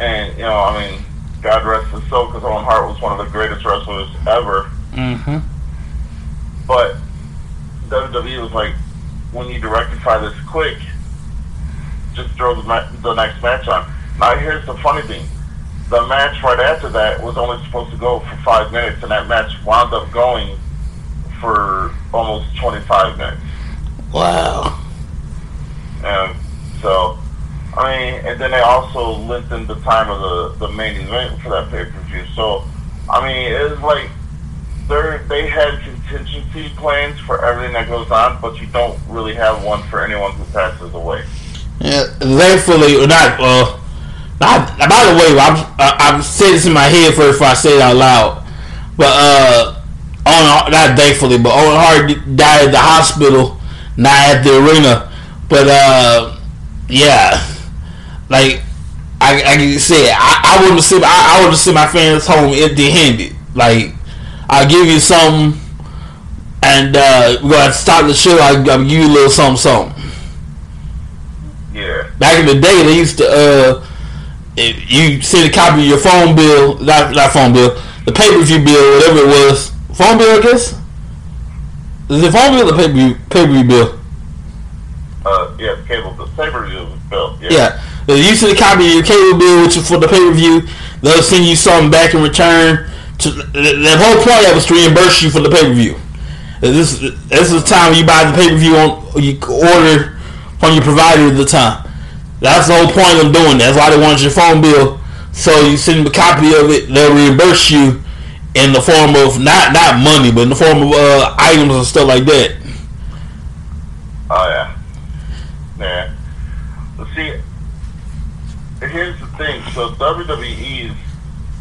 and, you know, I mean, God rest his soul, because Owen Hart was one of the greatest wrestlers ever. Mm-hmm. But W W E was like, we need to rectify this quick. Just throw the, ma- the next match on. Now, here's the funny thing. The match right after that was only supposed to go for five minutes, and that match wound up going for almost twenty-five minutes. Wow. And so, I mean, and then they also lengthened the time of the, the main event for that pay-per-view. So, I mean, it was like they had contingency plans for everything that goes on, but you don't really have one for anyone who passes away. Yeah, thankfully, not, uh, not, by the way, I'm, I'm saying this in my head first before I say it out loud, but, uh, Owen, not thankfully, but Owen Hart died at the hospital, not at the arena, but, uh, yeah, like, I, like you said, I, I wouldn't see, I, I wouldn't see my fans home empty-handed, like, I'll give you something, and, uh, we're gonna stop the show, I'll, I'll give you a little something, something. Yeah. Back in the day, they used to, uh, you send a copy of your phone bill, not, not phone bill, the pay-per-view bill, whatever it was. Phone bill, I guess? Is it phone bill or pay-per-view, pay-per-view bill? Uh, yeah, cable bill. Pay-per-view bill, yeah. Yeah. You send a copy of your cable bill, which is for the pay-per-view, they'll send you something back in return. To, the whole point was to reimburse you for the pay-per-view. This, this is the time you buy the pay-per-view, on, you order from your provider at the time. That's the whole point of doing that. That's why they wanted your phone bill. So you send them a copy of it. They'll reimburse you in the form of not not money, but in the form of uh, items and stuff like that. Oh yeah, yeah. Well, see, here's the thing. So W W E's,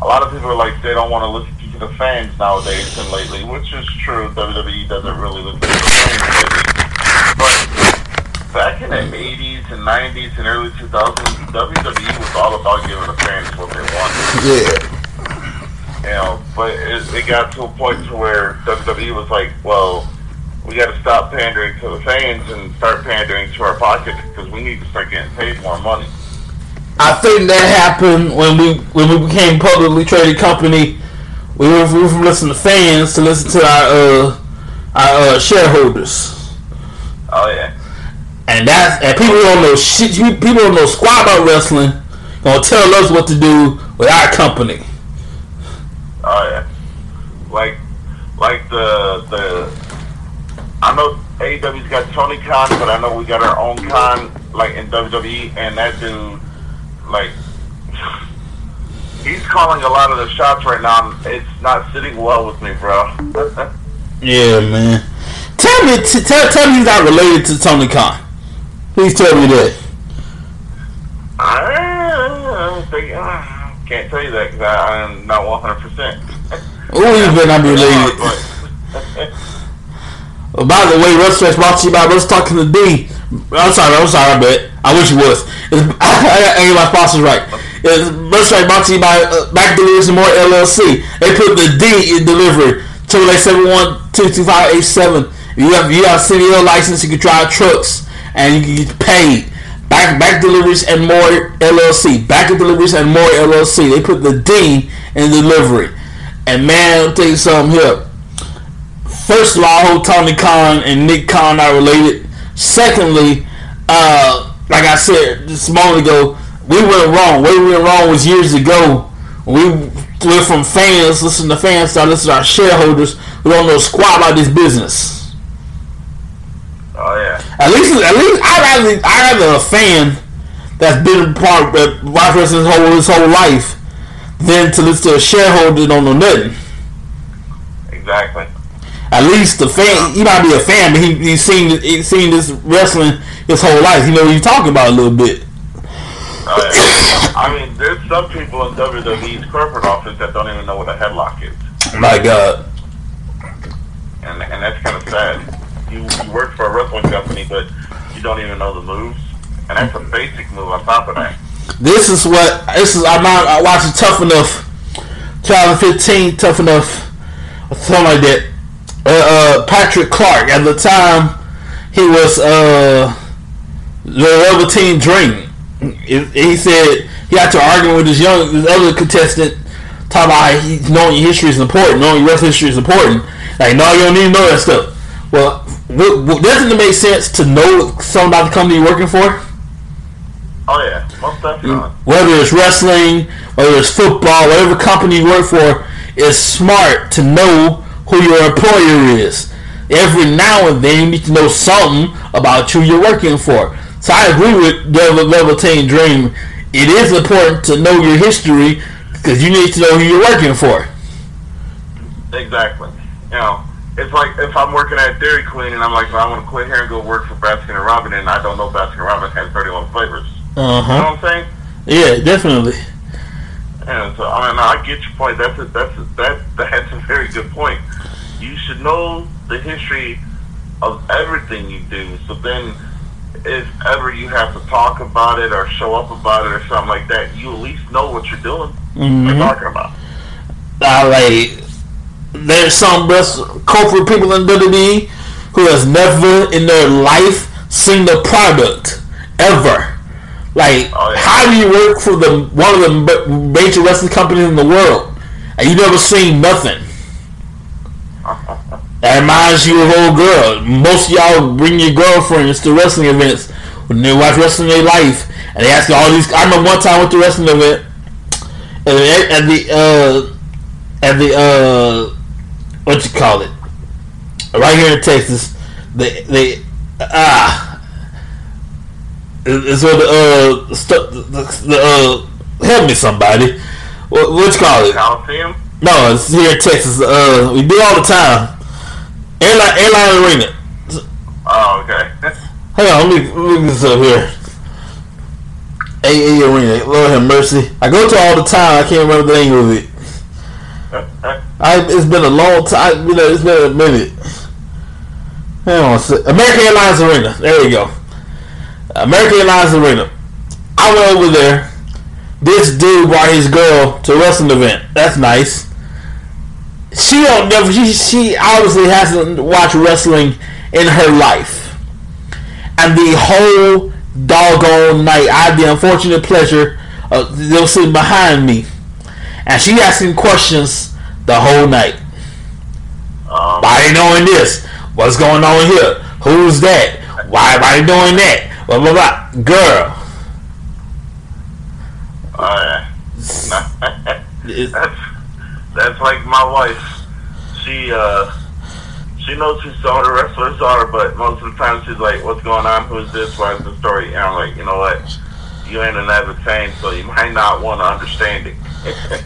a lot of people are like, they don't want to listen to the fans nowadays and lately, which is true. W W E doesn't really listen to the fans lately, but back in the eighties and nineties and early two thousands, W W E was all about giving the fans what they wanted. Yeah. You know, but it, it got to a point to where W W E was like, well, we got to stop pandering to the fans and start pandering to our pockets because we need to start getting paid more money. I think that happened when we when we became a publicly traded company. We went from listening to fans to listen to our uh, our uh, shareholders. Oh yeah. And that's and people don't know shit. People don't know squat about wrestling. Gonna tell us what to do with our company. Oh yeah, like like the the. I know A E W's got Tony Khan, but I know we got our own Khan, like in W W E, and that dude, like, he's calling a lot of the shots right now. It's not sitting well with me, bro. Yeah, man. Tell me, t- tell tell me he's not related to Tony Khan. Please tell me that. I don't think, uh, can't tell you that because I'm not one hundred percent. Ooh, he's been unrelated. Well, by the way, WrestleMania brought to you by Russ Talking to D. I'm sorry, I'm sorry, I bet. I wish it was. It's, I got any of my sponsors right. WrestleMania brought to you by uh, Back Deliveries and More L L C. They put the D in delivery. two eight seven one two two five eight seven. You have you have a C D L license. You can drive trucks. And you can get paid. Back back deliveries and more L L C. Back deliveries and more L L C. They put the D in delivery. And man, I'll tell you something here. First of all, I hope Tony Khan and Nick Khan are related. Secondly, uh, like I said just a moment ago, we went wrong. Where we went wrong was years ago. We went from fans, listen to fans, started listening to our shareholders. We don't know squat about this business. Oh yeah. At least, at least I rather, I rather a fan that's been a part of Rock Wrestling's whole his whole life, then to listen to a shareholder that don't know nothing. Exactly. At least the fan, he might be a fan, but he he's seen he seen this wrestling his whole life. He know what he's talking about a little bit. Uh, I mean, there's some people in W W E's corporate office that don't even know what a headlock is. My God. And and that's kind of sad. You, you work for a wrestling company, but you don't even know the moves, and that's a basic move on top of that. This is what this is. I'm not I watching Tough Enough, twenty fifteen Tough Enough, or something like that. Uh, uh, Patrick Clark at the time, he was uh, the Rubber Team Dream. He said he had to argue with his young, his other contestant, talking about he, knowing your history is important, knowing your wrestling history is important. Like, no, you don't need to know that stuff. Well, well, doesn't it make sense to know something about the company you're working for? Oh yeah, most definitely. Whether it's wrestling, whether it's football, whatever company you work for, it's smart to know who your employer is. Every now and then, you need to know something about who you're working for. So I agree with Velveteen Dream. It is important to know your history because you need to know who you're working for. Exactly. You know, it's like if I'm working at Dairy Queen and I'm like, well, I want to quit here and go work for Baskin and Robbins, and I don't know Baskin and Robbins has thirty-one flavors. Uh-huh. You know what I'm saying? Yeah, definitely. And so I mean, I get your point. That's a, that's a, that that's a very good point. You should know the history of everything you do. So then, if ever you have to talk about it or show up about it or something like that, you at least know what you're doing. Mm-hmm. You're talking about. I like. There's some corporate people in W W E who has never in their life seen the product ever. Like, oh, yeah. How do you work for the one of the major wrestling companies in the world and you never seen nothing? That reminds you of old girl. Most of y'all bring your girlfriends to wrestling events when they watch wrestling in their life, and they ask you all these. I remember one time I went to a wrestling event and at the uh, at the uh, what you call it? Right here in Texas, they they ah, it's where the uh st- the, the uh help me somebody. What what you call it? Coliseum? No, it's here in Texas. Uh, we do all the time. Airline airline arena. Oh, okay. Hang on, let me look this up here. A A Arena. Lord have mercy. I go to all the time. I can't remember the name of it. I, it's been a long time. You know, it's been a minute. Hang on a sec. American Airlines Arena. There you go. American Airlines Arena. I went over there. This dude brought his girl to a wrestling event. That's nice. She don't never. She, she obviously hasn't watched wrestling in her life. And the whole doggone night, I had the unfortunate pleasure of them sitting behind me, and she asking questions the whole night. Um, why they doing this? What's going on here? Who's that? Why are they doing that? Blah blah blah. Girl. Uh, that's, that's like my wife. She uh, she knows who's daughter, wrestler's daughter, but most of the time she's like, "What's going on? Who's this? Why's the story?" And I'm like, you know what? You ain't an avid fan, so you might not want to understand it.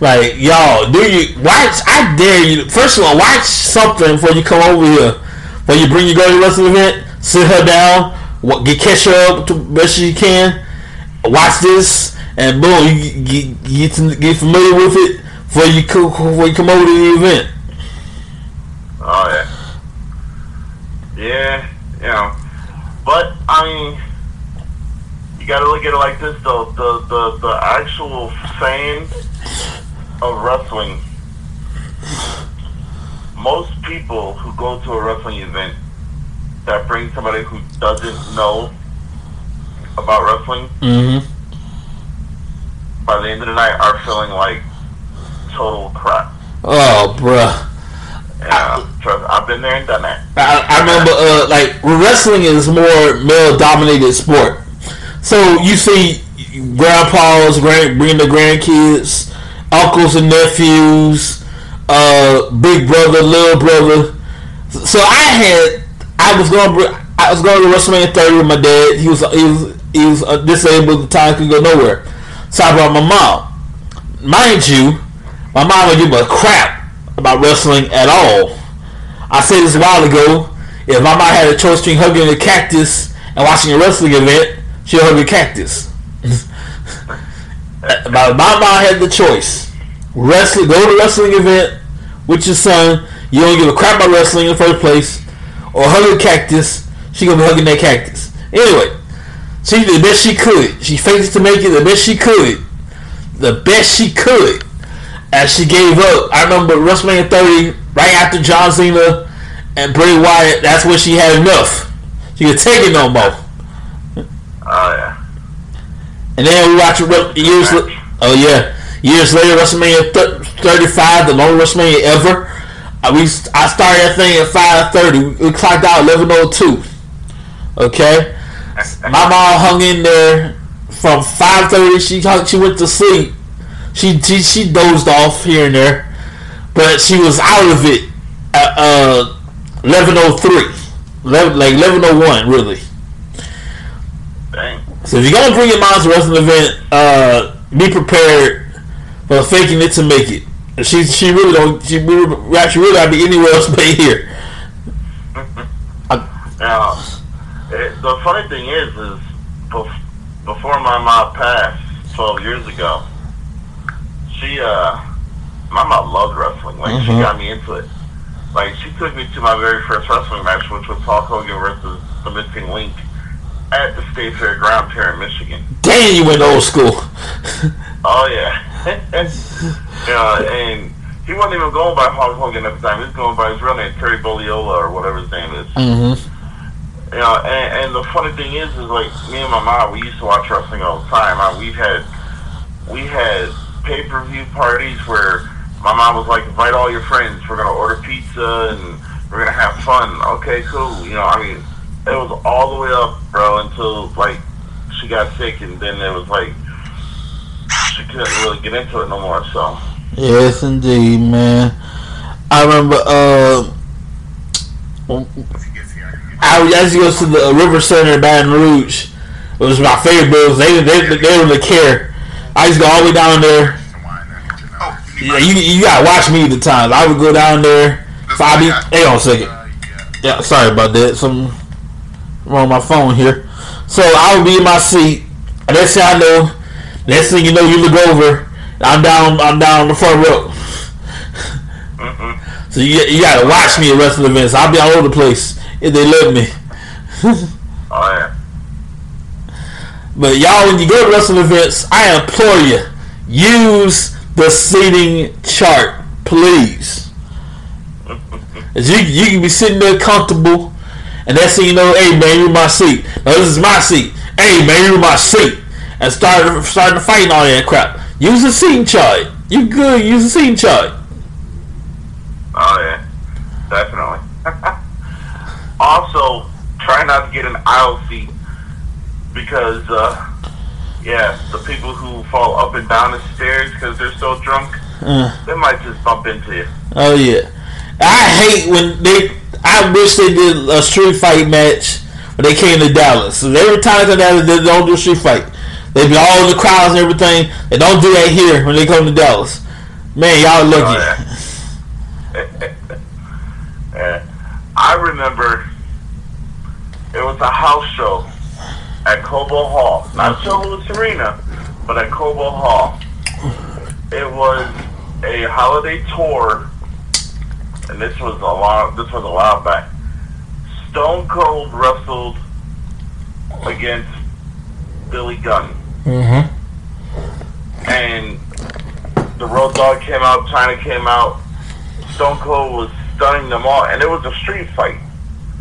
Like, y'all, do you watch? I dare you. First of all, watch something before you come over here. Before you bring your girl to the wrestling event, sit her down, what, get catch her up to best you can. Watch this, and boom, you get get, to, get familiar with it before you come before you come over to the event. Oh yeah, yeah, you know. But I mean, you gotta look at it like this though. The the the actual fan of wrestling, most people who go to a wrestling event that brings somebody who doesn't know about wrestling, mm-hmm. by the end of the night are feeling like total crap. Oh, bruh. Yeah, I, trust, I've been there and done that. I, I remember, uh, like, wrestling is more male-dominated sport. So you see grandpas grand, bringing the grandkids, uncles and nephews, uh, big brother, little brother. So I had, I was going to, I was going to WrestleMania thirty with my dad. He was he was, he was uh, disabled. The time could go nowhere. So I brought my mom. Mind you, my mom would give a crap about wrestling at all. I said this a while ago. If my mom had a choice between hugging a cactus and watching a wrestling event, she'll hug a cactus. my, my mom had the choice. Wrestling, go to a wrestling event with your son. You don't give a crap about wrestling in the first place. Or hug a cactus. She gonna be hugging that cactus. Anyway, she did the best she could. She faked it to make it the best she could. The best she could. As she gave up. I remember WrestleMania thirty, right after John Cena and Bray Wyatt, that's when she had enough. She could take it no more. Oh yeah. And then we watched it years. Li- oh yeah, years later, WrestleMania th- thirty-five, the longest WrestleMania ever. I, we I started that thing at five thirty. We clocked out eleven oh two. Okay, my mom hung in there from five thirty. She she went to sleep. She, she she dozed off here and there, but she was out of it at uh, eleven oh three, like eleven oh one, really. Dang. So if you're gonna bring your mom to a wrestling event, uh, be prepared for faking it to make it. She she really don't she really actually really be anywhere else but here. I, now, it, the funny thing is, is bef- before my mom passed twelve years ago, she uh my mom loved wrestling. Like mm-hmm. she got me into it. Like she took me to my very first wrestling match, which was Hulk Hogan versus the Missing Link. At the State Fairgrounds here in Michigan. Damn, you went old school. Oh, yeah. uh, and he wasn't even going by Hulk Hogan at the time. He was going by his real name, Terry Bolliola, or whatever his name is. Mm-hmm. You know, and, and the funny thing is, is like, me and my mom, we used to watch wrestling all the time. I, we've had, we had pay-per-view parties where my mom was like, invite all your friends. We're going to order pizza, and we're going to have fun. Okay, cool. You know, I mean... It was all the way up, bro, until, like, she got sick, and then it was, like, she couldn't really get into it no more, so. Yes, indeed, man. I remember, uh, I was actually going to the River Center in Baton Rouge. It was my favorite bills. They, they, they didn't really care. I used to go all the way down there. Yeah, you, you got to watch me the time. I would go down there. Five minutes. Hang on a second. Yeah, sorry about that. Some... on my phone here, so I would be in my seat. Next thing I know, next thing you know, you look over, I'm down, I'm down the front row. Mm-mm. So you, you gotta watch me at wrestling events. I'll be all over the place if they let me. Oh yeah. But y'all, when you go to wrestling events, I implore you, use the seating chart, please. As you you can be sitting there comfortable. And that's so you know, hey man, you're my seat. Now, this is my seat. Hey man, you're my seat. And started starting to fight and all that crap. Use the seating chart. You good? Use the seating chart. Oh yeah, definitely. Also, try not to get an aisle seat because, uh, yeah, the people who fall up and down the stairs because they're so drunk, uh, they might just bump into you. Oh yeah, I hate when they. I wish they did a street fight match when they came to Dallas. So every time they don't do a street fight, they be all in the crowds and everything. They don't do that here when they come to Dallas. Man, y'all lucky. Oh, yeah. Yeah. I remember it was a house show at Cobo Hall. Not a show with Serena, but at Cobo Hall. It was a holiday tour. And this was a while. This was a while back. Stone Cold wrestled against Billy Gunn, mm-hmm. and the Road Dogg came out. China came out. Stone Cold was stunning them all, and it was a street fight.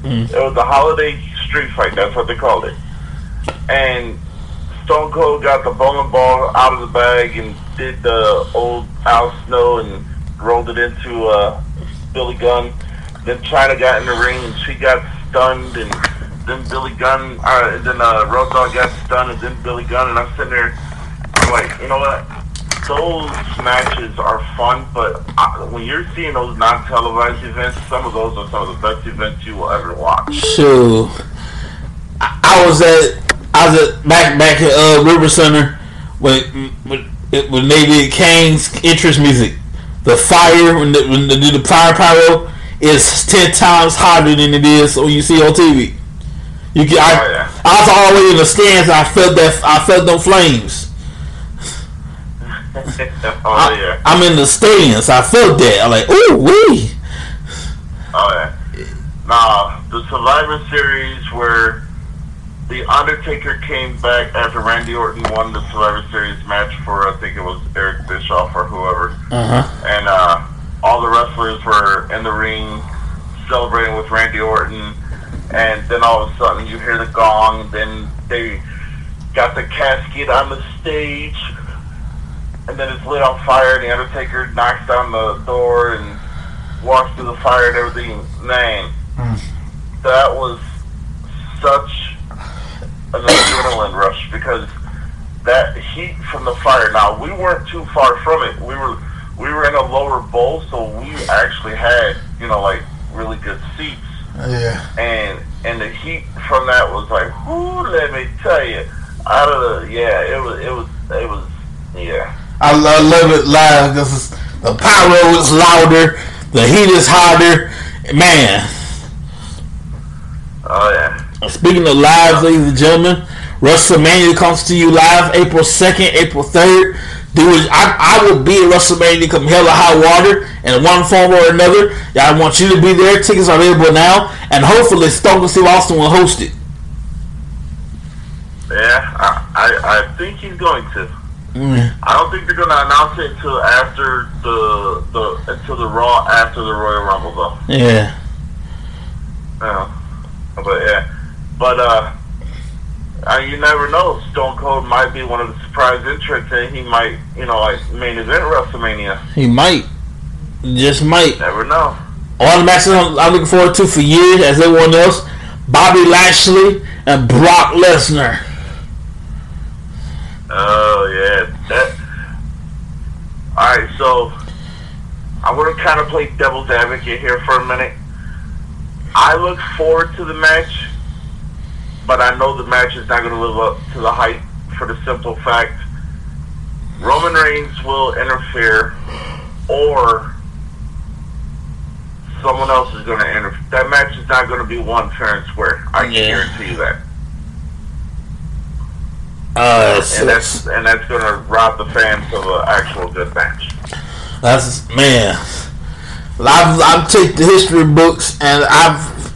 Mm. It was a holiday street fight. That's what they called it. And Stone Cold got the bowling ball out of the bag and did the old Al Snow and rolled it into a. Billy Gunn. Then China got in the ring and she got stunned, and then Billy Gunn, uh, and then uh, Road Dogg got stunned, and then Billy Gunn, and I'm sitting there, I'm like, you know what? Those matches are fun, but I, when you're seeing those non-televised events, some of those are some of the best events you will ever watch. Sure. I was at I was at back back at uh, River Center when when it, when they did Kane's entrance music. The fire when they, when they do the fire pyro is ten times hotter than it is when you see on T V. You can I, oh, yeah. I was all the way in the stands. I felt that I felt no flames. oh, I, yeah. I'm in the stands. I felt that. I'm like, ooh wee. Oh yeah. Nah, the Survivor Series where the Undertaker came back after Randy Orton won the Survivor Series match for, I think it was Eric Bischoff or whoever. Uh-huh. And uh, all the wrestlers were in the ring celebrating with Randy Orton. And then all of a sudden you hear the gong. Then they got the casket on the stage. And then it's lit on fire. The Undertaker knocks down the door and walks through the fire and everything. Man. That was such an adrenaline rush because that heat from the fire. Now we weren't too far from it. We were we were in a lower bowl, so we actually had you know like really good seats. Yeah. And and the heat from that was like, whoo, let me tell you, out of the yeah, it was it was it was yeah. I love, love it live because the pyro is louder, the heat is hotter, man. Oh, yeah. Speaking of live, ladies and gentlemen, WrestleMania comes to you live April second, April third. Dude, I, I will be at WrestleMania come hell or high water in one form or another. Yeah, I want you to be there. Tickets are available now. And hopefully, Stone Cold Steve Austin will host it. Yeah, I, I, I think he's going to. Mm. I don't think they're going to announce it until after the, the, until the Raw after the Royal Rumble, though. Yeah. Yeah. But yeah, but uh, I, you never know. Stone Cold might be one of the surprise entrants, and he might, you know, like main event WrestleMania. He might, just might. Never know. All the matches I'm, I'm looking forward to for years, as everyone else, Bobby Lashley and Brock Lesnar. Oh yeah, that. All right, so I want to kind of play devil's advocate here for a minute. I look forward to the match, but I know the match is not going to live up to the hype for the simple fact Roman Reigns will interfere or someone else is going to interfere. That match is not going to be won fair and square. I can yeah. guarantee you that. Uh, and, that's, and that's going to rob the fans of an actual good match. That's, man... I've, I've taken the history books, and I've,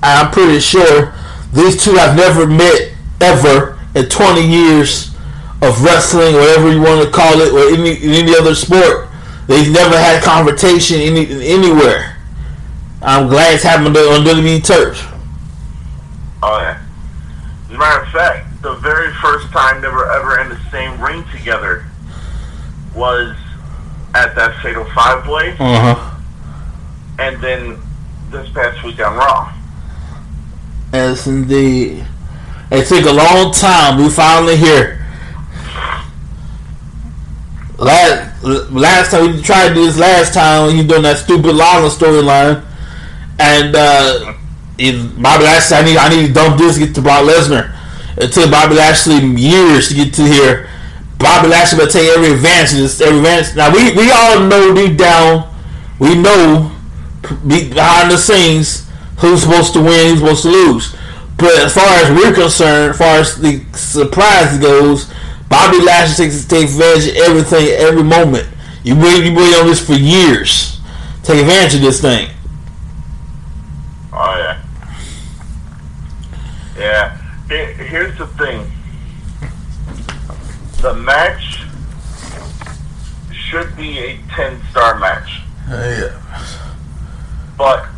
I'm pretty sure these two I've never met ever in twenty years of wrestling, whatever you want to call it, or any in any other sport. They've never had confrontation any, anywhere. I'm glad it's happened on W W E turf. Oh yeah. As a matter of fact, the very first time they were ever in the same ring together was at that Fatal Five Way. Uh huh. And then this past week on Raw. Yes, indeed. It took a long time. We finally here. Last, last time we tried to do this last time when you doing that stupid Lana storyline, and uh, Bobby Lashley, I need, I need to dump this to get to Brock Lesnar. It took Bobby Lashley years to get to here. Bobby Lashley will take every advantage. Every advantage. Now we we all know deep down, we know. Behind the scenes, who's supposed to win, who's supposed to lose. But as far as we're concerned, as far as the surprise goes, Bobby Lashley takes, takes advantage of everything, every moment. You've been waiting on this for years. Take advantage of this thing. Oh, yeah. Yeah. It, here's the thing. The match should be a ten-star match. Oh, yeah. But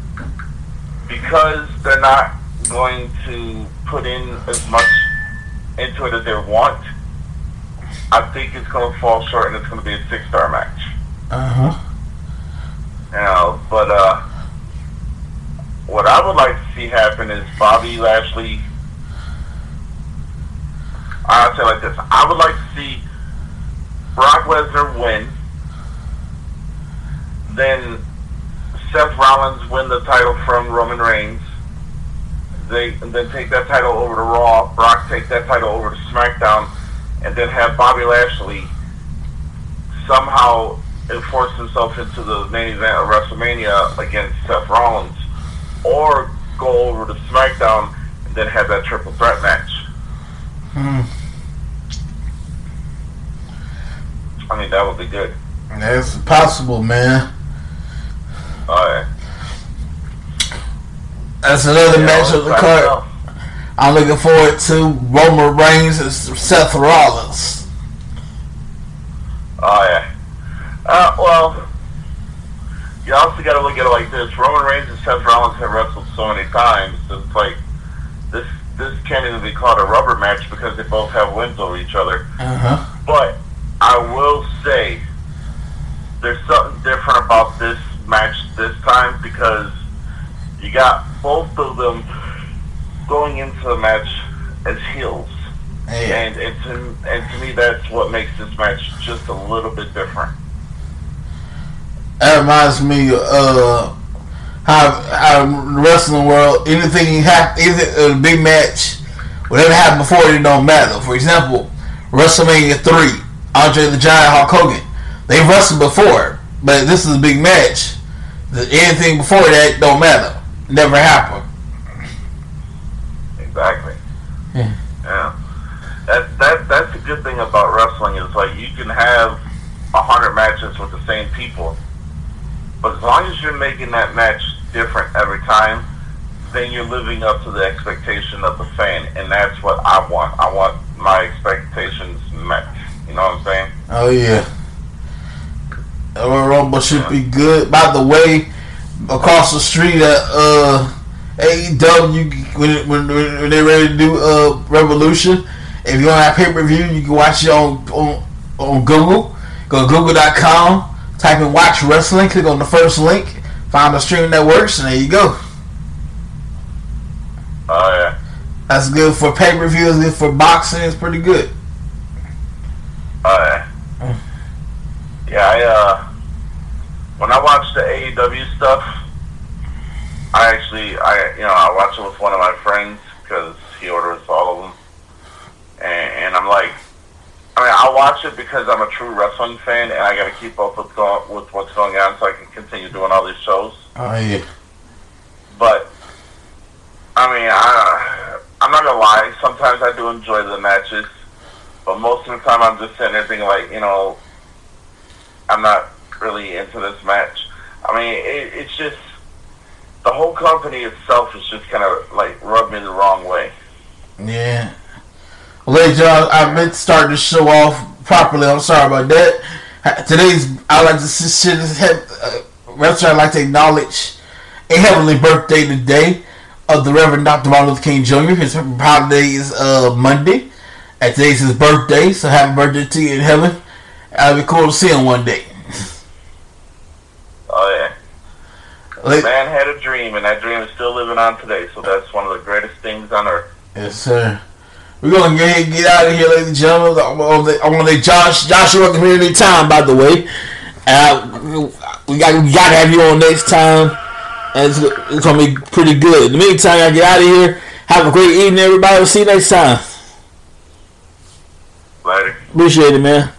because they're not going to put in as much into it as they want, I think it's going to fall short and it's going to be a six-star match. Uh-huh. You know, but uh, what I would like to see happen is Bobby Lashley... I'll say it like this. I would like to see Brock Lesnar win, then... Seth Rollins win the title from Roman Reigns, they and then take that title over to Raw, Brock take that title over to SmackDown, and then have Bobby Lashley somehow force himself into the main event of WrestleMania against Seth Rollins, or go over to SmackDown and then have that triple threat match. Hmm. I mean, that would be good. That's possible, man. All right. That's another yeah, match of the card I'm looking forward to. Roman Reigns and Seth Rollins. Oh, yeah. Uh, well, you also got to look at it like this. Roman Reigns and Seth Rollins have wrestled so many times. It's like, this this can't even be called a rubber match because they both have wins over each other. Uh-huh. But I will say there's something different about this match this time because you got both of them going into the match as heels. Hey. And, and, to, and to me, that's what makes this match just a little bit different. That reminds me of uh, how, how in the wrestling world, anything you have, either a big match, whatever happened before, it don't matter. For example, WrestleMania three, Andre the Giant, Hulk Hogan. They wrestled before, but this is a big match. Anything before that don't matter. Never happened. Exactly. Yeah. Yeah. That that that's the good thing about wrestling is like you can have a hundred matches with the same people, but as long as you're making that match different every time, then you're living up to the expectation of the fan, and that's what I want. I want my expectations met. You know what I'm saying? Oh yeah. Royal Rumble should yeah. be good. By the way, across the street at uh, A E W, when, when when they're ready to do uh, Revolution, if you don't have pay-per-view, you can watch it on on, on Google. Go to google dot com, type in watch wrestling, click on the first link, find the stream that works, and there you go. Oh yeah, that's good for pay-per-view. It's good for boxing. It's pretty good. Oh yeah. Yeah, I, uh, when I watch the A E W stuff, I actually, I you know, I watch it with one of my friends because he orders all of them, and, and I'm like, I mean, I watch it because I'm a true wrestling fan, and I got to keep up with go- with what's going on so I can continue doing all these shows. Oh yeah. But I mean, I I'm not gonna lie. Sometimes I do enjoy the matches, but most of the time I'm just sitting there thinking like, you know, I'm not really into this match. I mean, it, it's just, the whole company itself is just kind of, like, rubbed me the wrong way. Yeah. Well, ladies, y'all, I meant to start this show off properly. I'm sorry about that. Today's, I like to shit, uh, I'd like to acknowledge a heavenly birthday today of the Reverend Doctor Martin Luther King Junior His holiday is uh, Monday, and today's his birthday, so happy birthday to you in heaven. It'll be cool to see him one day. Oh, yeah. The man had a dream, and that dream is still living on today, so that's one of the greatest things on earth. Yes, sir. We're going to get, get out of here, ladies and gentlemen. I want to thank Josh, Joshua Community Time, by the way. Uh, we got we got to have you on next time, and it's, it's going to be pretty good. In the meantime, I get out of here. Have a great evening, everybody. We'll see you next time. Later. Appreciate it, man.